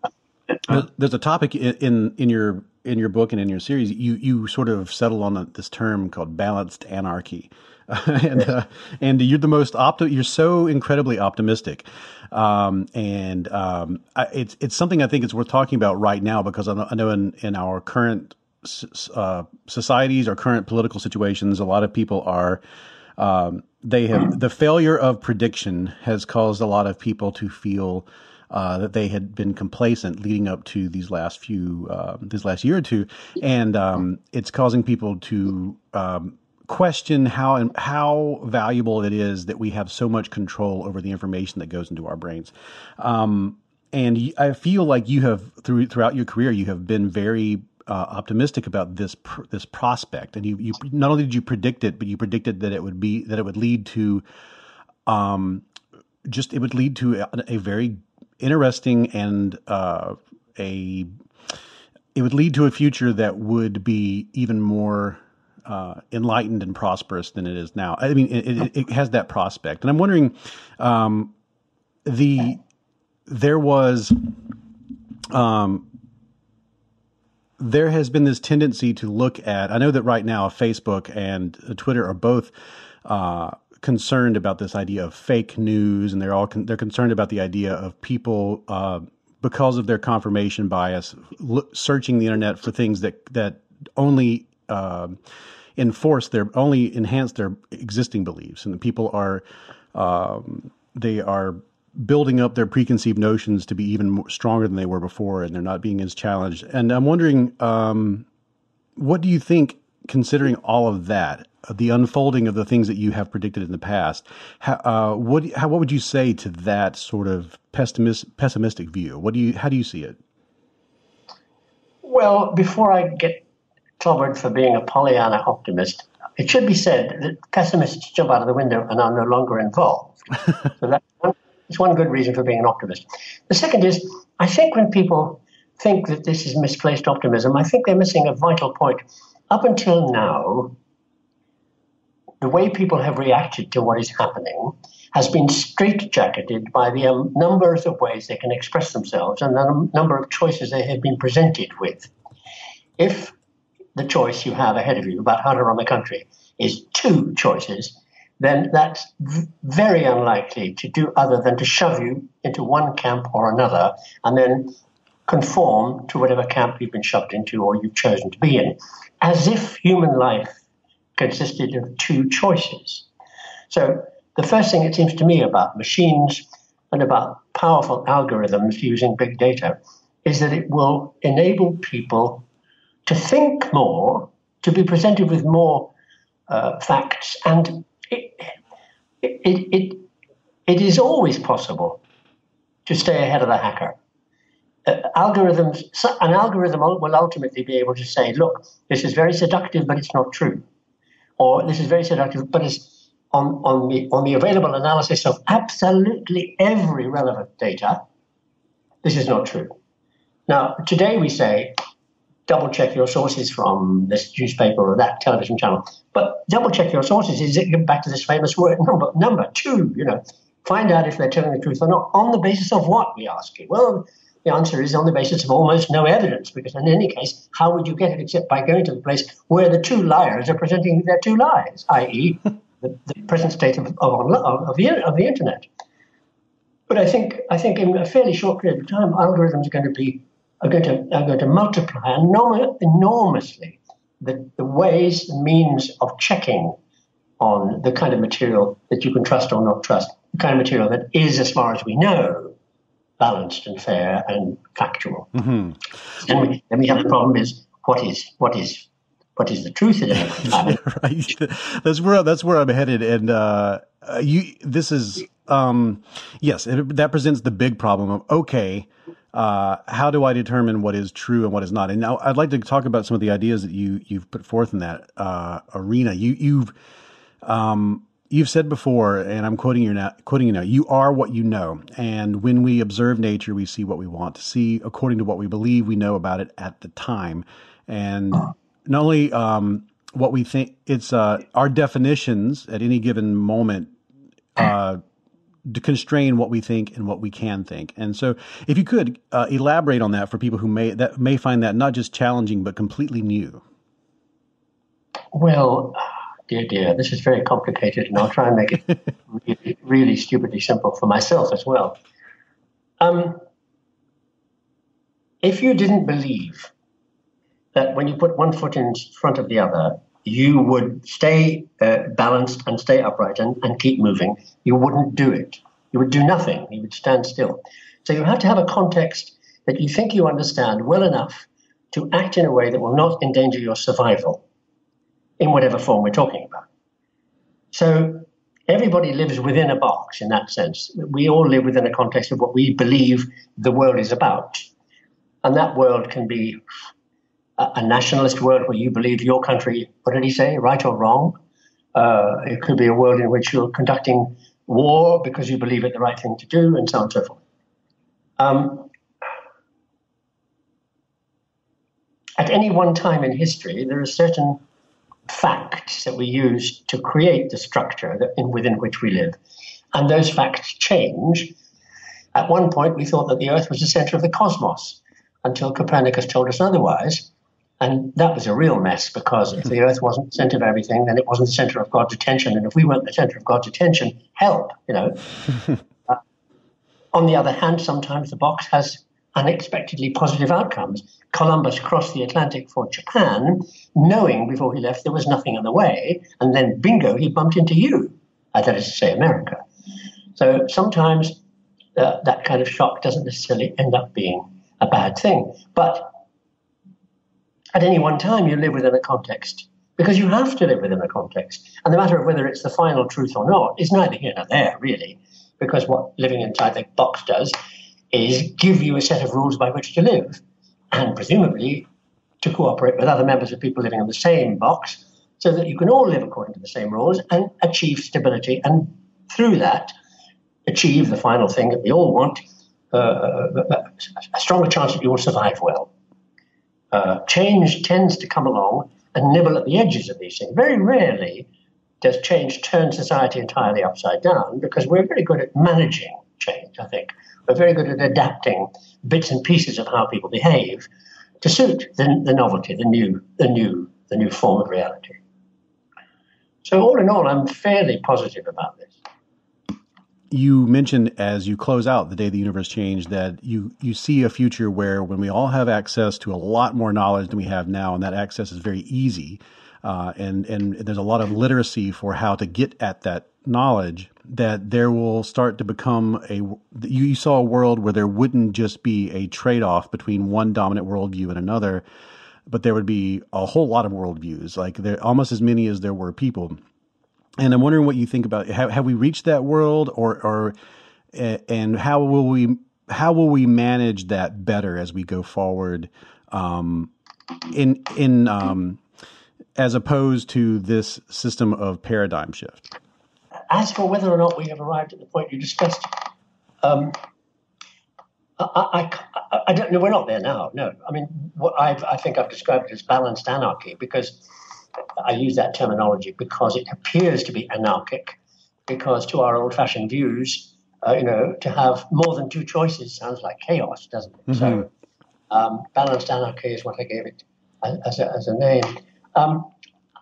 there's a topic in, in, in your in your book and in your series, you you sort of settle on a, this term called balanced anarchy. and uh, and you're the most opti- you're so incredibly optimistic, um, and um, I, it's it's something I think it's worth talking about right now, because I know, I know in in our current uh, societies, our current political situations, a lot of people are um, they have the failure of prediction has caused a lot of people to feel uh, that they had been complacent leading up to these last few uh, this last year or two, and um, it's causing people to um, question how how valuable it is that we have so much control over the information that goes into our brains. Um, and I feel like you have, through, throughout your career, you have been very uh, optimistic about this pr- this prospect. And you, you not only did you predict it, but you predicted that it would be that it would lead to um, just it would lead to a, a very interesting and uh, a it would lead to a future that would be even more Uh, enlightened and prosperous than it is now. I mean, it, it, it has that prospect, and I'm wondering, um, the there was, um, there has been this tendency to look at. I know that right now, Facebook and Twitter are both uh, concerned about this idea of fake news, and they're all con- they're concerned about the idea of people uh, because of their confirmation bias lo- searching the internet for things that that only Uh, enforce their only enhance their existing beliefs, and the people are um, they are building up their preconceived notions to be even more, stronger than they were before, and they're not being as challenged. And I'm wondering, um, what do you think, considering all of that, the unfolding of the things that you have predicted in the past? How, uh, what how, what would you say to that sort of pessimist, pessimistic view? What do you how do you see it? Well, before I get covered for being a Pollyanna optimist, it should be said that pessimists jump out of the window and are no longer involved. So that's one, that's one good reason for being an optimist. The second is, I think when people think that this is misplaced optimism, I think they're missing a vital point. Up until now, the way people have reacted to what is happening has been straitjacketed by the um, numbers of ways they can express themselves and the um, number of choices they have been presented with. If the choice you have ahead of you about how to run the country is two choices, then that's v- very unlikely to do other than to shove you into one camp or another and then conform to whatever camp you've been shoved into or you've chosen to be in, as if human life consisted of two choices. So the first thing it seems to me about machines and about powerful algorithms using big data is that it will enable people to think more, to be presented with more uh, facts, and it, it it it is always possible to stay ahead of the hacker. Uh, algorithms, an algorithm will ultimately be able to say, "Look, this is very seductive, but it's not true," or "This is very seductive, but it's on on the on the available analysis of absolutely every relevant data, this is not true." Now, today we say, double check your sources from this newspaper or that television channel. But double check your sources is back to this famous word number number two, you know. Find out if they're telling the truth or not. On the basis of what, we ask you? Well, the answer is on the basis of almost no evidence, because in any case, how would you get it except by going to the place where the two liars are presenting their two lies, that is the, the present state of, of, of, the, of the internet. But I think I think in a fairly short period of time, algorithms are going to be Are going, to, are going to multiply enorm- enormously the, the ways, the means of checking on the kind of material that you can trust or not trust, the kind of material that is, as far as we know, balanced and fair and factual. Mm-hmm. And we, then we have the problem is, what is what is what is the truth in everything? Right. That's where that's where I'm headed, and uh, you. This is um, yes, it, that presents the big problem of okay. Uh, how do I determine what is true and what is not? And now I'd like to talk about some of the ideas that you, you've put forth in that uh, arena. You, you've um, You've said before, and I'm quoting you now, quoting you now, you are what you know. And when we observe nature, we see what we want to see according to what we believe we know about it at the time. And not only um, what we think, it's uh, our definitions at any given moment uh, to constrain what we think and what we can think. And so if you could uh, elaborate on that for people who may, that may find that not just challenging, but completely new. Well, dear, dear, this is very complicated, and I'll try and make it really, really stupidly simple for myself as well. Um, if you didn't believe that when you put one foot in front of the other, you would stay uh, balanced and stay upright and, and keep moving, you wouldn't do it. You would do nothing. You would stand still. So you have to have a context that you think you understand well enough to act in a way that will not endanger your survival, in whatever form we're talking about. So everybody lives within a box in that sense. We all live within a context of what we believe the world is about. And that world can be a, a nationalist world where you believe your country, what did he say, right or wrong? Uh, it could be a world in which you're conducting war because you believe it the right thing to do, and so on and so forth. Um, at any one time in history, there are certain facts that we use to create the structure that in, within which we live. And those facts change. At one point, we thought that the Earth was the center of the cosmos until Copernicus told us otherwise. And that was a real mess, because if the Earth wasn't the center of everything, then it wasn't the center of God's attention. And if we weren't the center of God's attention, help, you know. uh, on the other hand, sometimes the box has unexpectedly positive outcomes. Columbus crossed the Atlantic for Japan, knowing before he left there was nothing in the way, and then bingo, he bumped into you, that is to say America. So sometimes uh, that kind of shock doesn't necessarily end up being a bad thing. But at any one time you live within a context, because you have to live within a context. And the matter of whether it's the final truth or not is neither here nor there, really, because what living inside the box does is give you a set of rules by which to live, and presumably to cooperate with other members of people living in the same box so that you can all live according to the same rules and achieve stability, and through that achieve the final thing that we all want, uh, a stronger chance that you will survive well. Uh, change tends to come along and nibble at the edges of these things. Very rarely does change turn society entirely upside down, because we're very good at managing change, I think. We're very good at adapting bits and pieces of how people behave to suit the, the novelty, the new, the new, the new form of reality. So all in all, I'm fairly positive about this. You mentioned as you close out The Day the Universe Changed that you, you see a future where when we all have access to a lot more knowledge than we have now, and that access is very easy, uh, and, and there's a lot of literacy for how to get at that knowledge, that there will start to become a, you saw a world where there wouldn't just be a trade-off between one dominant worldview and another, but there would be a whole lot of worldviews, like there almost as many as there were people. And I'm wondering what you think about, have, have we reached that world, or, or, and how will we, how will we manage that better as we go forward? Um, in, in, um, as opposed to this system of paradigm shift? As for whether or not we have arrived at the point you discussed, um, I, I, I don't know. We're not there now. No, I mean, what I've, I think I've described it as balanced anarchy, because I use that terminology because it appears to be anarchic. Because to our old-fashioned views, uh, you know, to have more than two choices sounds like chaos, doesn't it? Mm-hmm. So, um, balanced anarchy is what I gave it as a, as a name. Um,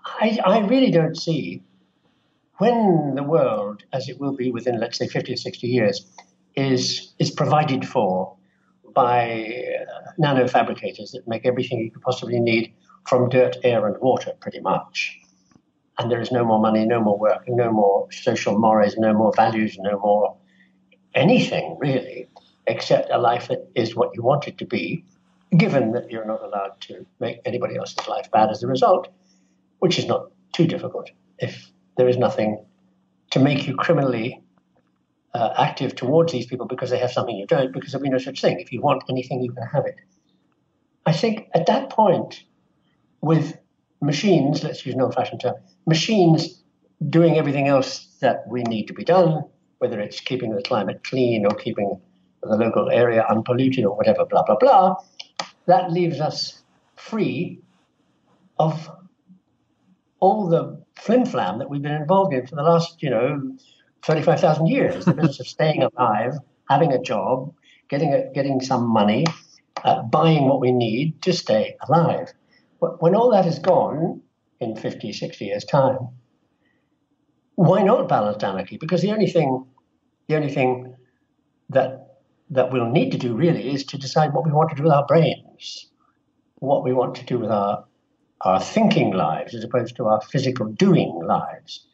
I, I really don't see. When the world, as it will be within, let's say, fifty or sixty years, is is provided for by uh, nanofabricators that make everything you could possibly need from dirt, air, and water, pretty much, and there is no more money, no more work, no more social mores, no more values, no more anything, really, except a life that is what you want it to be, given that you're not allowed to make anybody else's life bad as a result, which is not too difficult if there is nothing to make you criminally uh, active towards these people because they have something you don't, because there'll be no such thing. If you want anything, you can have it. I think at that point, with machines, let's use an old-fashioned term, machines doing everything else that we need to be done, whether it's keeping the climate clean or keeping the local area unpolluted or whatever, blah, blah, blah, that leaves us free of all the flim-flam that we've been involved in for the last, you know, thirty-five thousand years. The business of staying alive, having a job, getting a, getting some money, uh, buying what we need to stay alive. But when all that is gone in fifty, sixty years' time, why not balanced anarchy? Because the only thing, the only thing that that we'll need to do really is to decide what we want to do with our brains, what we want to do with our our thinking lives as opposed to our physical doing lives.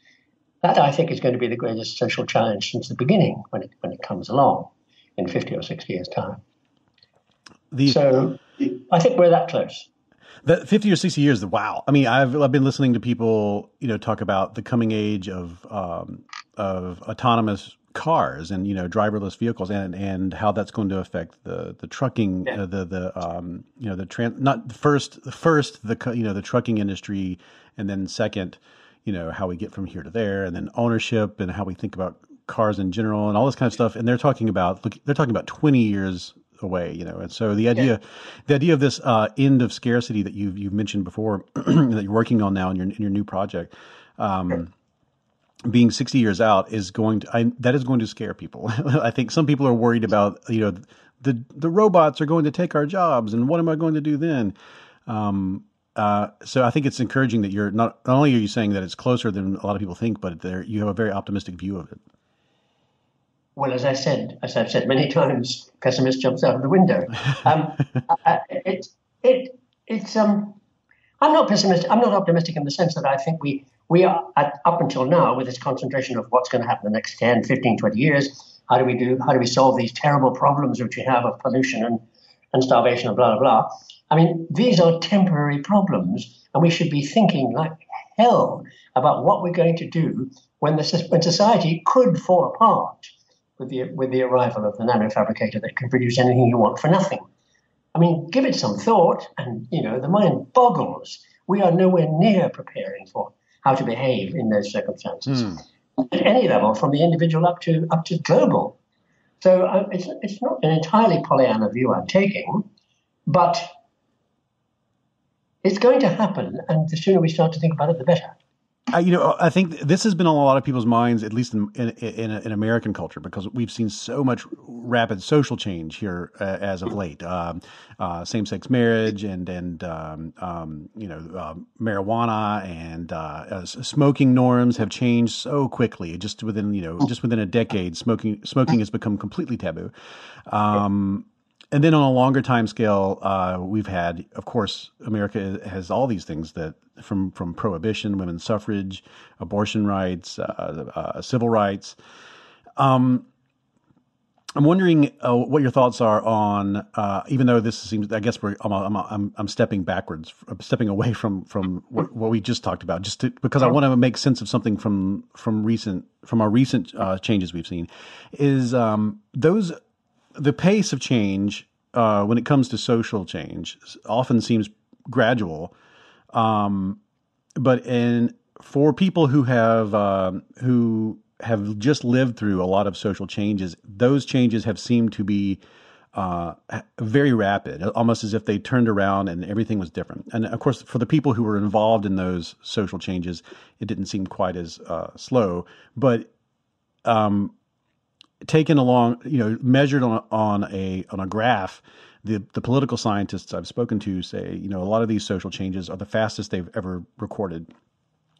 That, I think, is going to be the greatest social challenge since the beginning when it when it comes along in fifty or sixty years' time. The, so I think we're that close. That fifty or sixty years, wow. I mean, I've I've been listening to people, you know, talk about the coming age of um, of autonomous cars and, you know, driverless vehicles and, and how that's going to affect the, the trucking, yeah. uh, the, the, um, you know, the trans, not first, first, the, you know, the trucking industry, and then second, you know, how we get from here to there, and then ownership and how we think about cars in general and all this kind of stuff. And they're talking about, look, they're talking about twenty years away, you know, and so the idea, yeah. the idea of this uh, end of scarcity that you've, you've mentioned before that you're working on now in your, in your new project, um, sure. being sixty years out is going to, I, that is going to scare people. I think some people are worried about, you know, the, the robots are going to take our jobs and what am I going to do then? Um, uh, so I think it's encouraging that you're not, not only are you saying that it's closer than a lot of people think, but there, you have a very optimistic view of it. Well, as I said, as I've said many times, pessimist jumps out of the window. Um, I, it, it, it's, um, I'm not pessimistic. I'm not optimistic in the sense that I think we, We are, at, up until now, with this concentration of what's going to happen in the next ten, fifteen, twenty years, how do we do, how do we solve these terrible problems which we have of pollution and, and starvation and blah, blah, blah. I mean, these are temporary problems, and we should be thinking like hell about what we're going to do when, the, when society could fall apart with the, with the arrival of the nanofabricator that can produce anything you want for nothing. I mean, give it some thought, and, you know, the mind boggles. We are nowhere near preparing for how to behave in those circumstances mm. at any level, from the individual up to up to global. So um, it's it's not an entirely Pollyanna view I'm taking, but it's going to happen, and the sooner we start to think about it, the better. I, you know, I think this has been on a lot of people's minds, at least in in, in, in American culture, because we've seen so much rapid social change here uh, as of late. Um, uh, same-sex marriage and and um, um, you know uh, marijuana and uh, uh, smoking norms have changed so quickly. Just within you know just within a decade, smoking smoking has become completely taboo. Um, And then on a longer time scale, uh, we've had, of course, America has all these things that from, from prohibition, women's suffrage, abortion rights, uh, uh, civil rights. Um, I'm wondering uh, what your thoughts are on, uh, even though this seems, I guess we're, I'm, I'm, I'm stepping backwards, I'm stepping away from, from what, what we just talked about, just to, because I want to make sense of something from, from recent, from our recent uh, changes we've seen is um, those the pace of change uh, when it comes to social change often seems gradual, um, but in for people who have uh, who have just lived through a lot of social changes, those changes have seemed to be uh, very rapid, almost as if they turned around and everything was different. And of course, for the people who were involved in those social changes, it didn't seem quite as uh, slow, but. Um, Taken along, you know, measured on on a on a graph, the the political scientists I've spoken to say, you know, a lot of these social changes are the fastest they've ever recorded.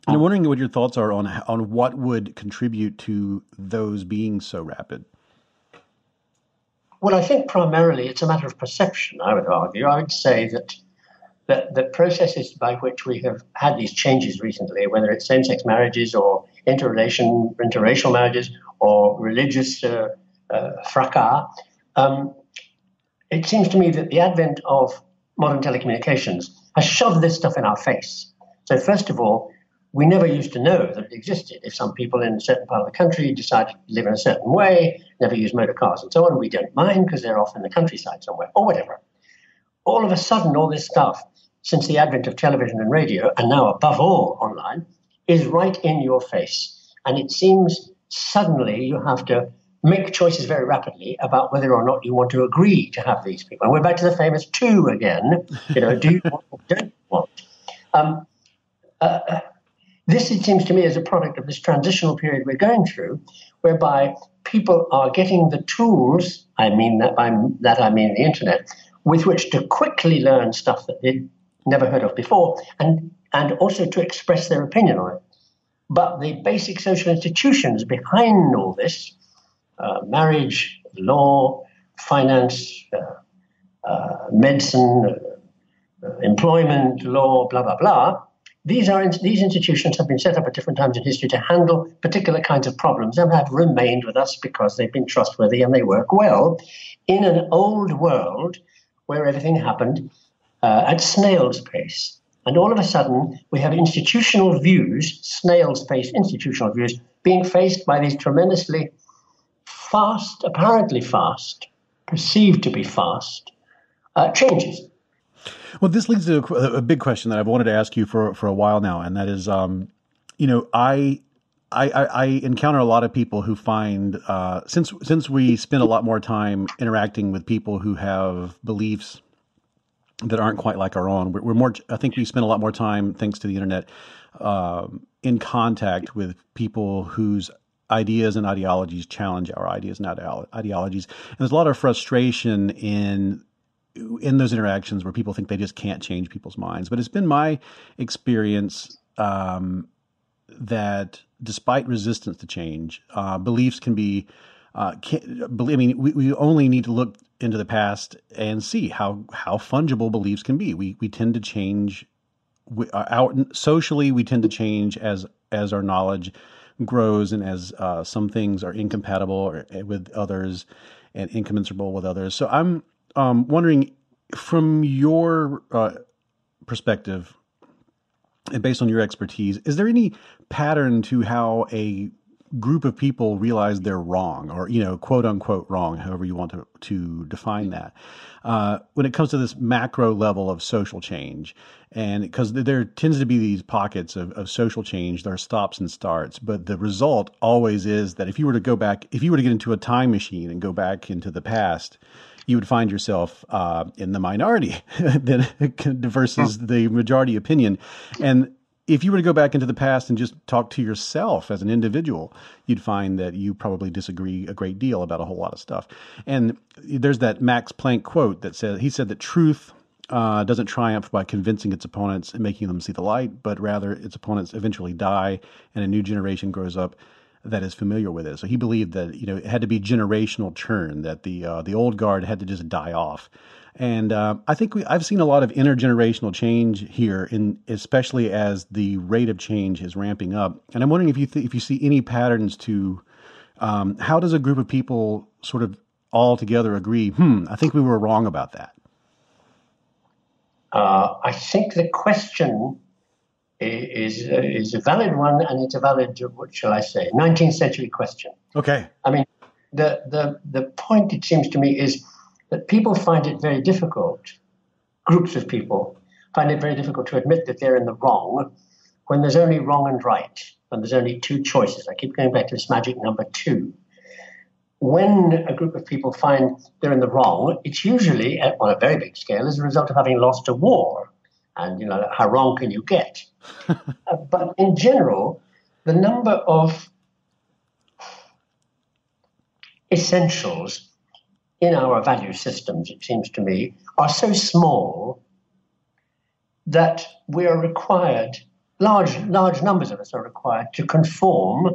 And I'm wondering what your thoughts are on on what would contribute to those being so rapid. Well, I think primarily it's a matter of perception. I would argue. I would say that that the processes by which we have had these changes recently, whether it's same-sex marriages or interrelation, interracial marriages or religious uh, uh, fracas, um, it seems to me that the advent of modern telecommunications has shoved this stuff in our face. So first of all, we never used to know that it existed. If some people in a certain part of the country decide to live in a certain way, never use motor cars and so on, we don't mind because they're off in the countryside somewhere or whatever. All of a sudden, all this stuff, since the advent of television and radio, and now above all online, is right in your face. And it seems suddenly you have to make choices very rapidly about whether or not you want to agree to have these people. And we're back to the famous two again. You know, do you want or don't you want? Um, uh, this, it seems to me, is a product of this transitional period we're going through, whereby people are getting the tools, I mean that, I'm, that I mean the internet, with which to quickly learn stuff that they'd never heard of before, and, and also to express their opinion on it. But the basic social institutions behind all this, uh, marriage, law, finance, uh, uh, medicine, uh, employment, law, blah, blah, blah, These are these institutions have been set up at different times in history to handle particular kinds of problems and have remained with us because they've been trustworthy and they work well in an old world where everything happened uh, at snail's pace. And all of a sudden, we have institutional views, snail's pace institutional views, being faced by these tremendously fast, apparently fast, perceived to be fast, uh, changes. Well, this leads to a, a big question that I've wanted to ask you for, for a while now, and that is, um, you know, I, I I encounter a lot of people who find uh, since since we spend a lot more time interacting with people who have beliefs that aren't quite like our own, we're, we're more. I think we spend a lot more time, thanks to the internet, uh, in contact with people whose ideas and ideologies challenge our ideas and ideologies, and there's a lot of frustration in. in those interactions where people think they just can't change people's minds. But it's been my experience um, that despite resistance to change, uh, beliefs can be, uh, can, I mean, we, we only need to look into the past and see how, how fungible beliefs can be. We, we tend to change we, our, socially, we tend to change as, as our knowledge grows and as uh, some things are incompatible or, with others and incommensurable with others. So I'm, Um, wondering, from your uh, perspective and based on your expertise, is there any pattern to how a group of people realize they're wrong, or, you know, quote unquote wrong, however you want to, to define that, uh, when it comes to this macro level of social change? And because there tends to be these pockets of, of social change, there are stops and starts, but the result always is that if you were to go back, if you were to get into a time machine and go back into the past, you would find yourself uh, in the minority versus the majority opinion. And if you were to go back into the past and just talk to yourself as an individual, you'd find that you probably disagree a great deal about a whole lot of stuff. And there's that Max Planck quote that says, he said that truth uh, doesn't triumph by convincing its opponents and making them see the light, but rather its opponents eventually die and a new generation grows up that is familiar with it. So he believed that, you know, it had to be generational churn, that the uh, the old guard had to just die off. And uh, I think we I've seen a lot of intergenerational change here, in especially as the rate of change is ramping up. And I'm wondering if you th- if you see any patterns to um, how does a group of people sort of all together agree, hmm, I think we were wrong about that? Uh, I think the question is is a valid one, and it's a valid, what shall I say, nineteenth century question. Okay. I mean, the, the, the point, it seems to me, is that people find it very difficult, groups of people find it very difficult to admit that they're in the wrong when there's only wrong and right, when there's only two choices. I keep going back to this magic number two. When a group of people find they're in the wrong, it's usually, on a very big scale, as a result of having lost a war. And, you know, how wrong can you get? uh, but in general, the number of essentials in our value systems, it seems to me, are so small that we are required, large, large numbers of us are required to conform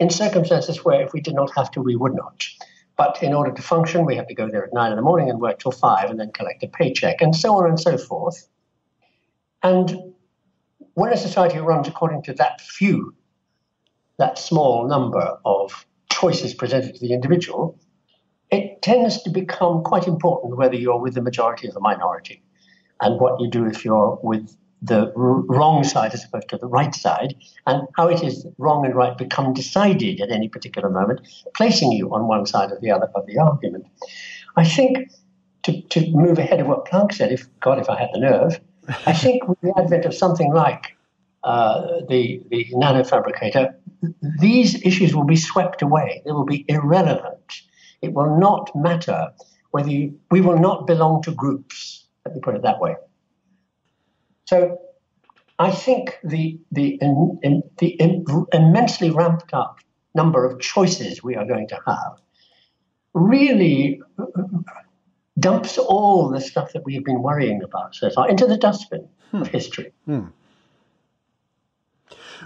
in circumstances where if we did not have to, we would not. But in order to function, we have to go there at nine in the morning and work till five and then collect a paycheck and so on and so forth. And when a society runs according to that few, that small number of choices presented to the individual, it tends to become quite important whether you're with the majority or the minority, and what you do if you're with the wrong side as opposed to the right side, and how it is that wrong and right become decided at any particular moment, placing you on one side or the other of the argument. I think, to, to move ahead of what Planck said, if God, if I had the nerve, I think with the advent of something like uh, the, the nanofabricator, these issues will be swept away. They will be irrelevant. It will not matter whether you, we will not belong to groups, let me put it that way. So I think the, the, in, in, the in, immensely ramped up number of choices we are going to have really dumps all the stuff that we've been worrying about so far into the dustbin hmm. of history. Hmm.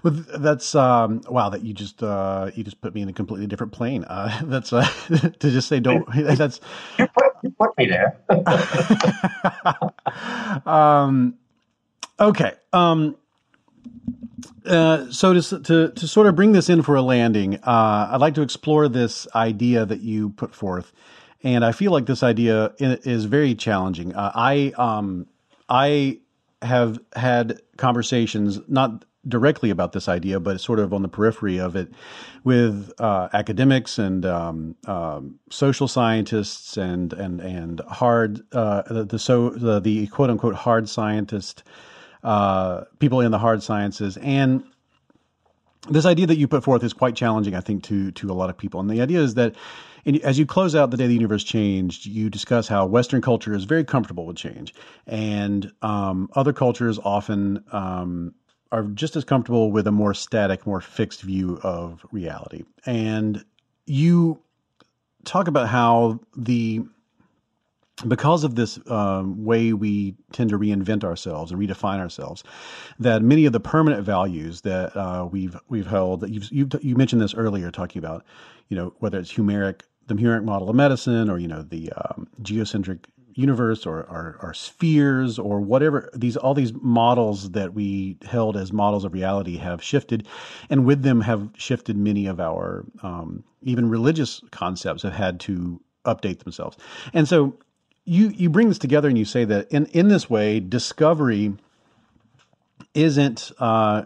Well, that's um, wow. That you just uh, you just put me in a completely different plane. Uh, that's uh, to just say don't. That's you put, you put me there. um, okay. Um, Uh, so to, to to sort of bring this in for a landing, uh, I'd like to explore this idea that you put forth, and I feel like this idea is very challenging. Uh, I um I have had conversations not directly about this idea, but sort of on the periphery of it, with uh, academics and um, um, social scientists and and and hard uh, the, the so the, the quote unquote hard scientist. Uh, people in the hard sciences, and this idea that you put forth is quite challenging, I think, to to a lot of people. And the idea is that, in, as you close out The Day the Universe Changed, you discuss how Western culture is very comfortable with change, and um, other cultures often um, are just as comfortable with a more static, more fixed view of reality. And you talk about how the because of this um, way we tend to reinvent ourselves and redefine ourselves, that many of the permanent values that uh, we've we've held, that you've, you've you mentioned this earlier, talking about, you know, whether it's humeric, the humeric model of medicine, or you know the um, geocentric universe, or our spheres, or whatever, these all these models that we held as models of reality have shifted, and with them have shifted many of our um, even religious concepts have had to update themselves, and so. You you bring this together and you say that in, in this way, discovery isn't uh,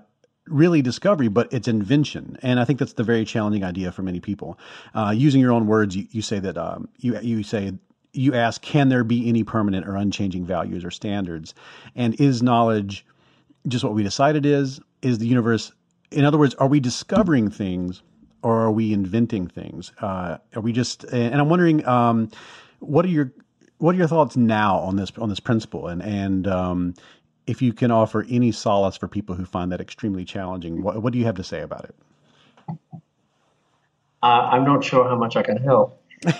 really discovery, but it's invention. And I think that's the very challenging idea for many people. Uh, using your own words, you, you say that um, you you say you ask, can there be any permanent or unchanging values or standards? And is knowledge just what we decide it is? Is the universe, in other words, are we discovering things or are we inventing things? Uh, are we just? And I'm wondering, um, what are your What are your thoughts now on this on this principle, and and um, if you can offer any solace for people who find that extremely challenging? What, what do you have to say about it? Uh, I'm not sure how much I can help.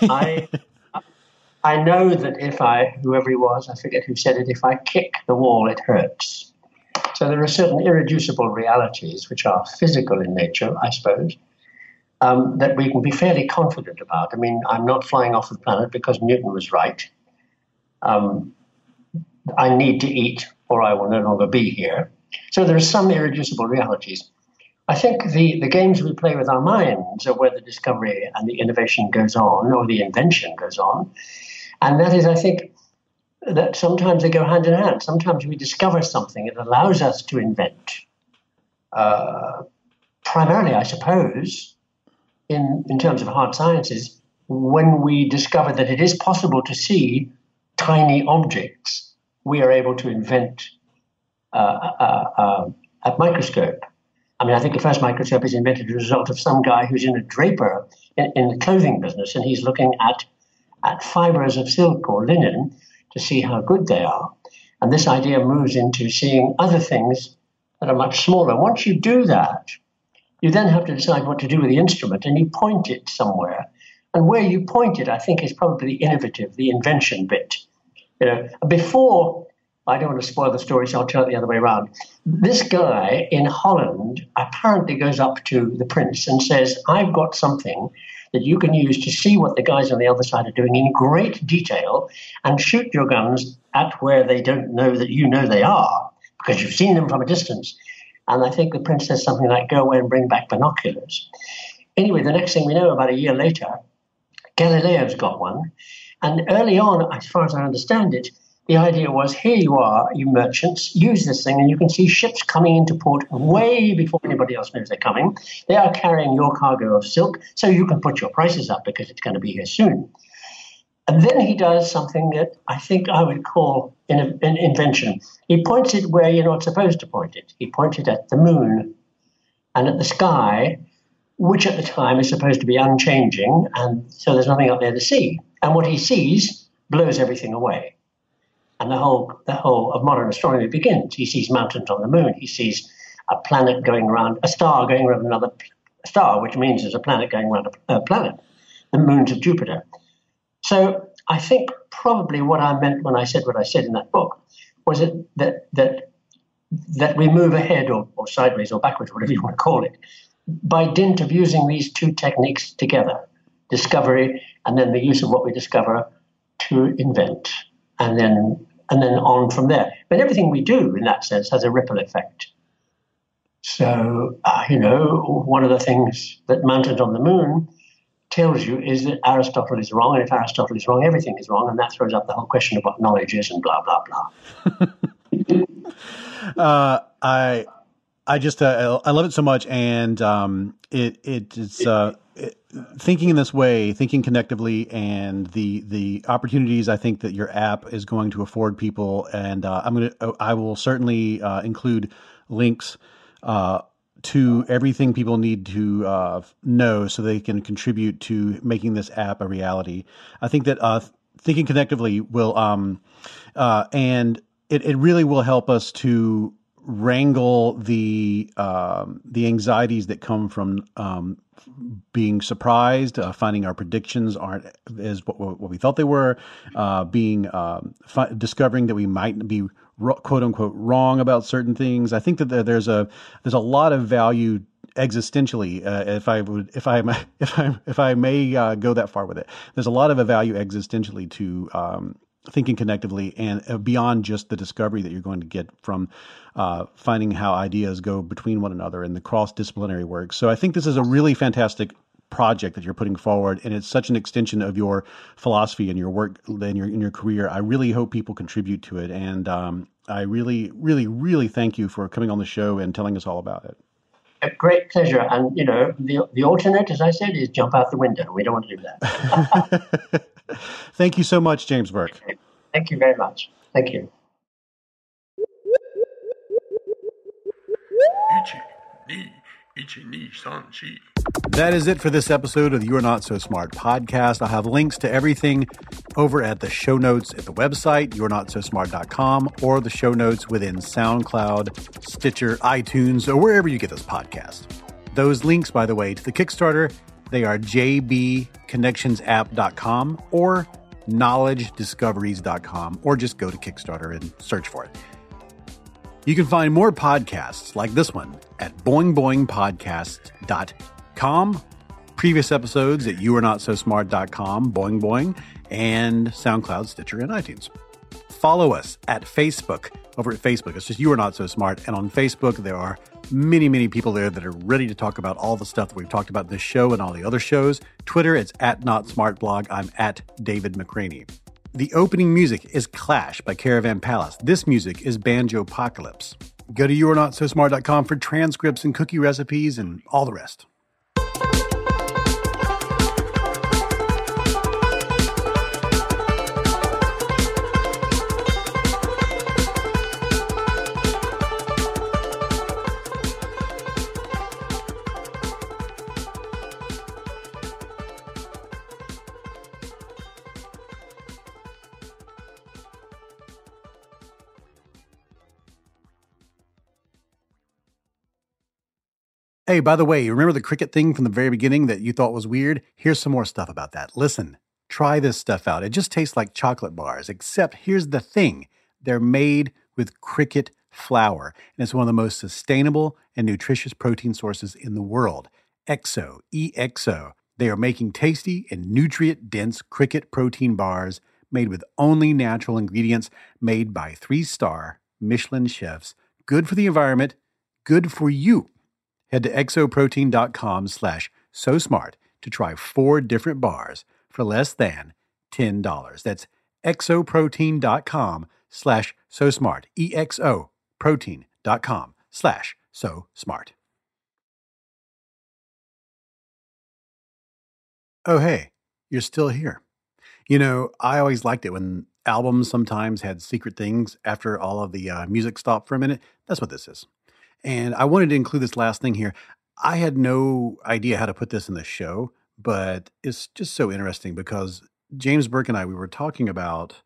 I I know that if I whoever he was, I forget who said it, if I kick the wall, it hurts. So there are certain irreducible realities which are physical in nature, I suppose. Um, that we can be fairly confident about. I mean, I'm not flying off the planet because Newton was right. Um, I need to eat or I will no longer be here. So there are some irreducible realities. I think the, the games we play with our minds are where the discovery and the innovation goes on, or the invention goes on. And that is, I think, that sometimes they go hand in hand. Sometimes we discover something that allows us to invent. Uh, primarily, I suppose, in, in terms of hard sciences, when we discover that it is possible to see tiny objects, we are able to invent uh, uh, uh, a microscope. I mean, I think the first microscope is invented as a result of some guy who's in a draper in, in the clothing business, and he's looking at, at fibers of silk or linen to see how good they are. And this idea moves into seeing other things that are much smaller. Once you do that, you then have to decide what to do with the instrument, and you point it somewhere. And where you point it, I think, is probably the innovative, the invention bit. You know, before, I don't want to spoil the story, so I'll tell it the other way around. This guy in Holland apparently goes up to the prince and says, I've got something that you can use to see what the guys on the other side are doing in great detail and shoot your guns at where they don't know that you know they are because you've seen them from a distance. And I think the prince says something like, go away and bring back binoculars. Anyway, the next thing we know, about a year later, Galileo's got one, and early on, as far as I understand it, the idea was, here you are, you merchants, use this thing, and you can see ships coming into port way before anybody else knows they're coming. They are carrying your cargo of silk, so you can put your prices up because it's going to be here soon. And then he does something that I think I would call an invention. He points it where you're not supposed to point it. He pointed at the moon and at the sky, which at the time is supposed to be unchanging, and so there's nothing up there to see. And what he sees blows everything away. And the whole the whole of modern astronomy begins. He sees mountains on the moon. He sees a planet going around, a star going around another star, which means there's a planet going around a planet, the moons of Jupiter. So I think probably what I meant when I said what I said in that book was that that that, that we move ahead or, or sideways or backwards, whatever you want to call it, by dint of using these two techniques together, discovery and then the use of what we discover to invent, and then and then on from there. But everything we do in that sense has a ripple effect. So, uh, you know, one of the things that mountains on the moon tells you is that Aristotle is wrong, and if Aristotle is wrong, everything is wrong, and that throws up the whole question of what knowledge is and blah, blah, blah. uh, I... I just uh, I love it so much, and um, it it is uh, it, thinking in this way, thinking connectively, and the the opportunities I think that your app is going to afford people, and uh, I'm gonna I will certainly uh, include links uh, to everything people need to uh, know so they can contribute to making this app a reality. I think that uh, thinking connectively will um uh, and it it really will help us to wrangle the um, the anxieties that come from um, being surprised, uh, finding our predictions aren't as what, what we thought they were, uh, being um, fi- discovering that we might be ro- quote unquote wrong about certain things. I think that there's a there's a lot of value existentially. Uh, if I would, if I if I if I may uh, go that far with it, there's a lot of a value existentially to Um, thinking connectively and beyond just the discovery that you're going to get from uh, finding how ideas go between one another and the cross-disciplinary work. So I think this is a really fantastic project that you're putting forward, and it's such an extension of your philosophy and your work and your in your career. I really hope people contribute to it, and um, I really, really, really thank you for coming on the show and telling us all about it. A great pleasure. And, you know, the the alternate, as I said, is jump out the window. We don't want to do that. Thank you so much, James Burke. Thank you very much. Thank you. That is it for this episode of the You Are Not So Smart podcast. I'll have links to everything over at the show notes at the website, you are not so smart dot com, or the show notes within SoundCloud, Stitcher, iTunes, or wherever you get this podcast. Those links, by the way, to the Kickstarter, they are j b connections app dot com or knowledge discoveries dot com, or just go to Kickstarter and search for it. You can find more podcasts like this one at boing boing podcast dot com, previous episodes at you are not so smart dot com, boing boing, and SoundCloud, Stitcher, and iTunes. Follow us at Facebook, over at Facebook. It's just You Are Not So Smart. And on Facebook, there are many, many people there that are ready to talk about all the stuff that we've talked about in this show and all the other shows. Twitter, it's at Not Smart Blog. I'm at David McCraney. The opening music is Clash by Caravan Palace. This music is Banjo Apocalypse. Go to you are not so smart dot com for transcripts and cookie recipes and all the rest. Hey, by the way, remember the cricket thing from the very beginning that you thought was weird? Here's some more stuff about that. Listen, try this stuff out. It just tastes like chocolate bars, except here's the thing. They're made with cricket flour, and it's one of the most sustainable and nutritious protein sources in the world. EXO, E X O. They are making tasty and nutrient-dense cricket protein bars made with only natural ingredients, made by three-star Michelin chefs. Good for the environment, good for you. Head to exoprotein.com slash so smart to try four different bars for less than ten dollars. That's exoprotein.com slash so smart. E X O protein.com slash so smart. Oh, hey, you're still here. You know, I always liked it when albums sometimes had secret things after all of the uh, music stopped for a minute. That's what this is. And I wanted to include this last thing here. I had no idea how to put this in the show, but it's just so interesting because James Burke and I, we were talking about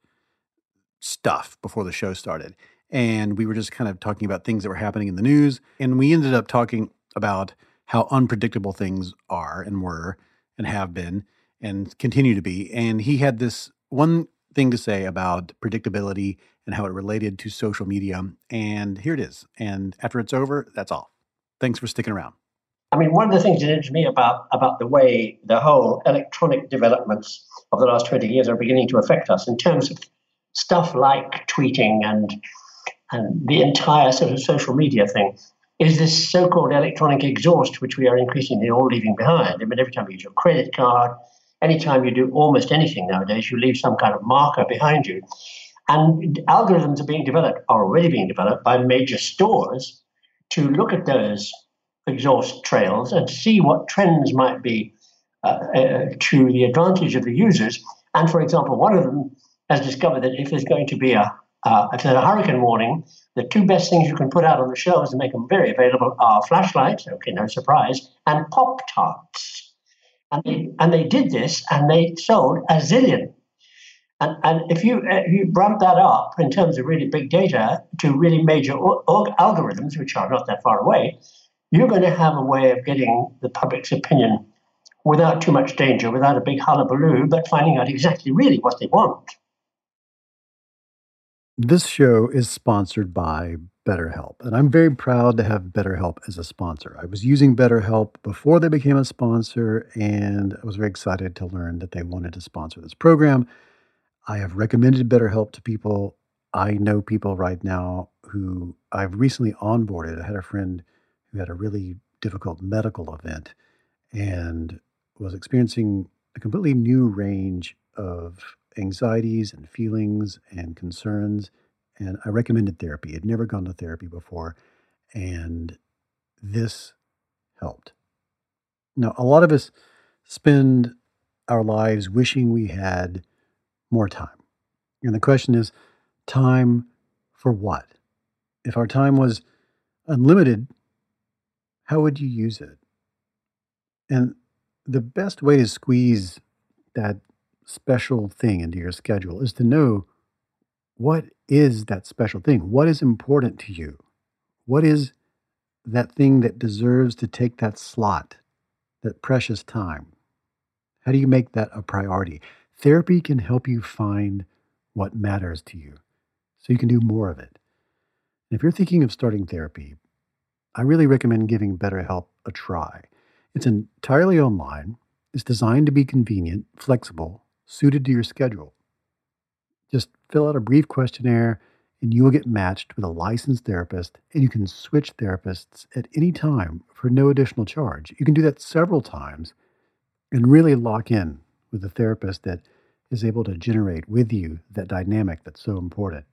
stuff before the show started. And we were just kind of talking about things that were happening in the news. And we ended up talking about how unpredictable things are and were and have been and continue to be. And he had this one thing to say about predictability and how it related to social media. And here it is. And after it's over, that's all. Thanks for sticking around. I mean, one of the things that interested me about, about the way the whole electronic developments of the last twenty years are beginning to affect us in terms of stuff like tweeting and and the entire sort of social media thing is this so-called electronic exhaust, which we are increasingly all leaving behind. I mean, every time you use your credit card, anytime you do almost anything nowadays, you leave some kind of marker behind you. And algorithms are being developed, are already being developed by major stores to look at those exhaust trails and see what trends might be uh, uh, to the advantage of the users. And for example, one of them has discovered that if there's going to be a Uh, if there's a hurricane warning, the two best things you can put out on the shelves and make them very available are flashlights, okay, no surprise, and Pop-Tarts. And they, and they did this, and they sold a zillion. And, and if you if you ramp that up in terms of really big data to really major org- org- algorithms, which are not that far away, you're going to have a way of getting the public's opinion without too much danger, without a big hullabaloo, but finding out exactly really what they want. This show is sponsored by BetterHelp, and I'm very proud to have BetterHelp as a sponsor. I was using BetterHelp before they became a sponsor, and I was very excited to learn that they wanted to sponsor this program. I have recommended BetterHelp to people. I know people right now who I've recently onboarded. I had a friend who had a really difficult medical event and was experiencing a completely new range of anxieties and feelings and concerns. And I recommended therapy. I'd never gone to therapy before. And this helped. Now, a lot of us spend our lives wishing we had more time. And the question is, time for what? If our time was unlimited, how would you use it? And the best way to squeeze that special thing into your schedule is to know, what is that special thing? What is important to you? What is that thing that deserves to take that slot, that precious time? How do you make that a priority? Therapy can help you find what matters to you so you can do more of it. And if you're thinking of starting therapy, I really recommend giving BetterHelp a try. It's entirely online. It's designed to be convenient, flexible, suited to your schedule. Just fill out a brief questionnaire and you will get matched with a licensed therapist, and you can switch therapists at any time for no additional charge. You can do that several times and really lock in with a therapist that is able to generate with you that dynamic that's so important.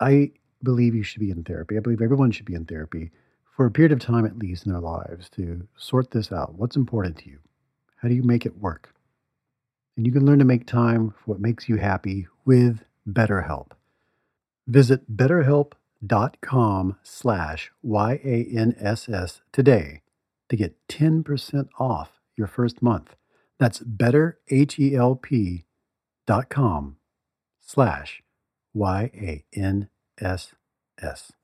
I believe you should be in therapy. I believe everyone should be in therapy for a period of time at least in their lives to sort this out. What's important to you? How do you make it work? And you can learn to make time for what makes you happy with BetterHelp. Visit betterhelp.com slash Y A N S S today to get ten percent off your first month. That's betterhelp.com slash Y A N S S.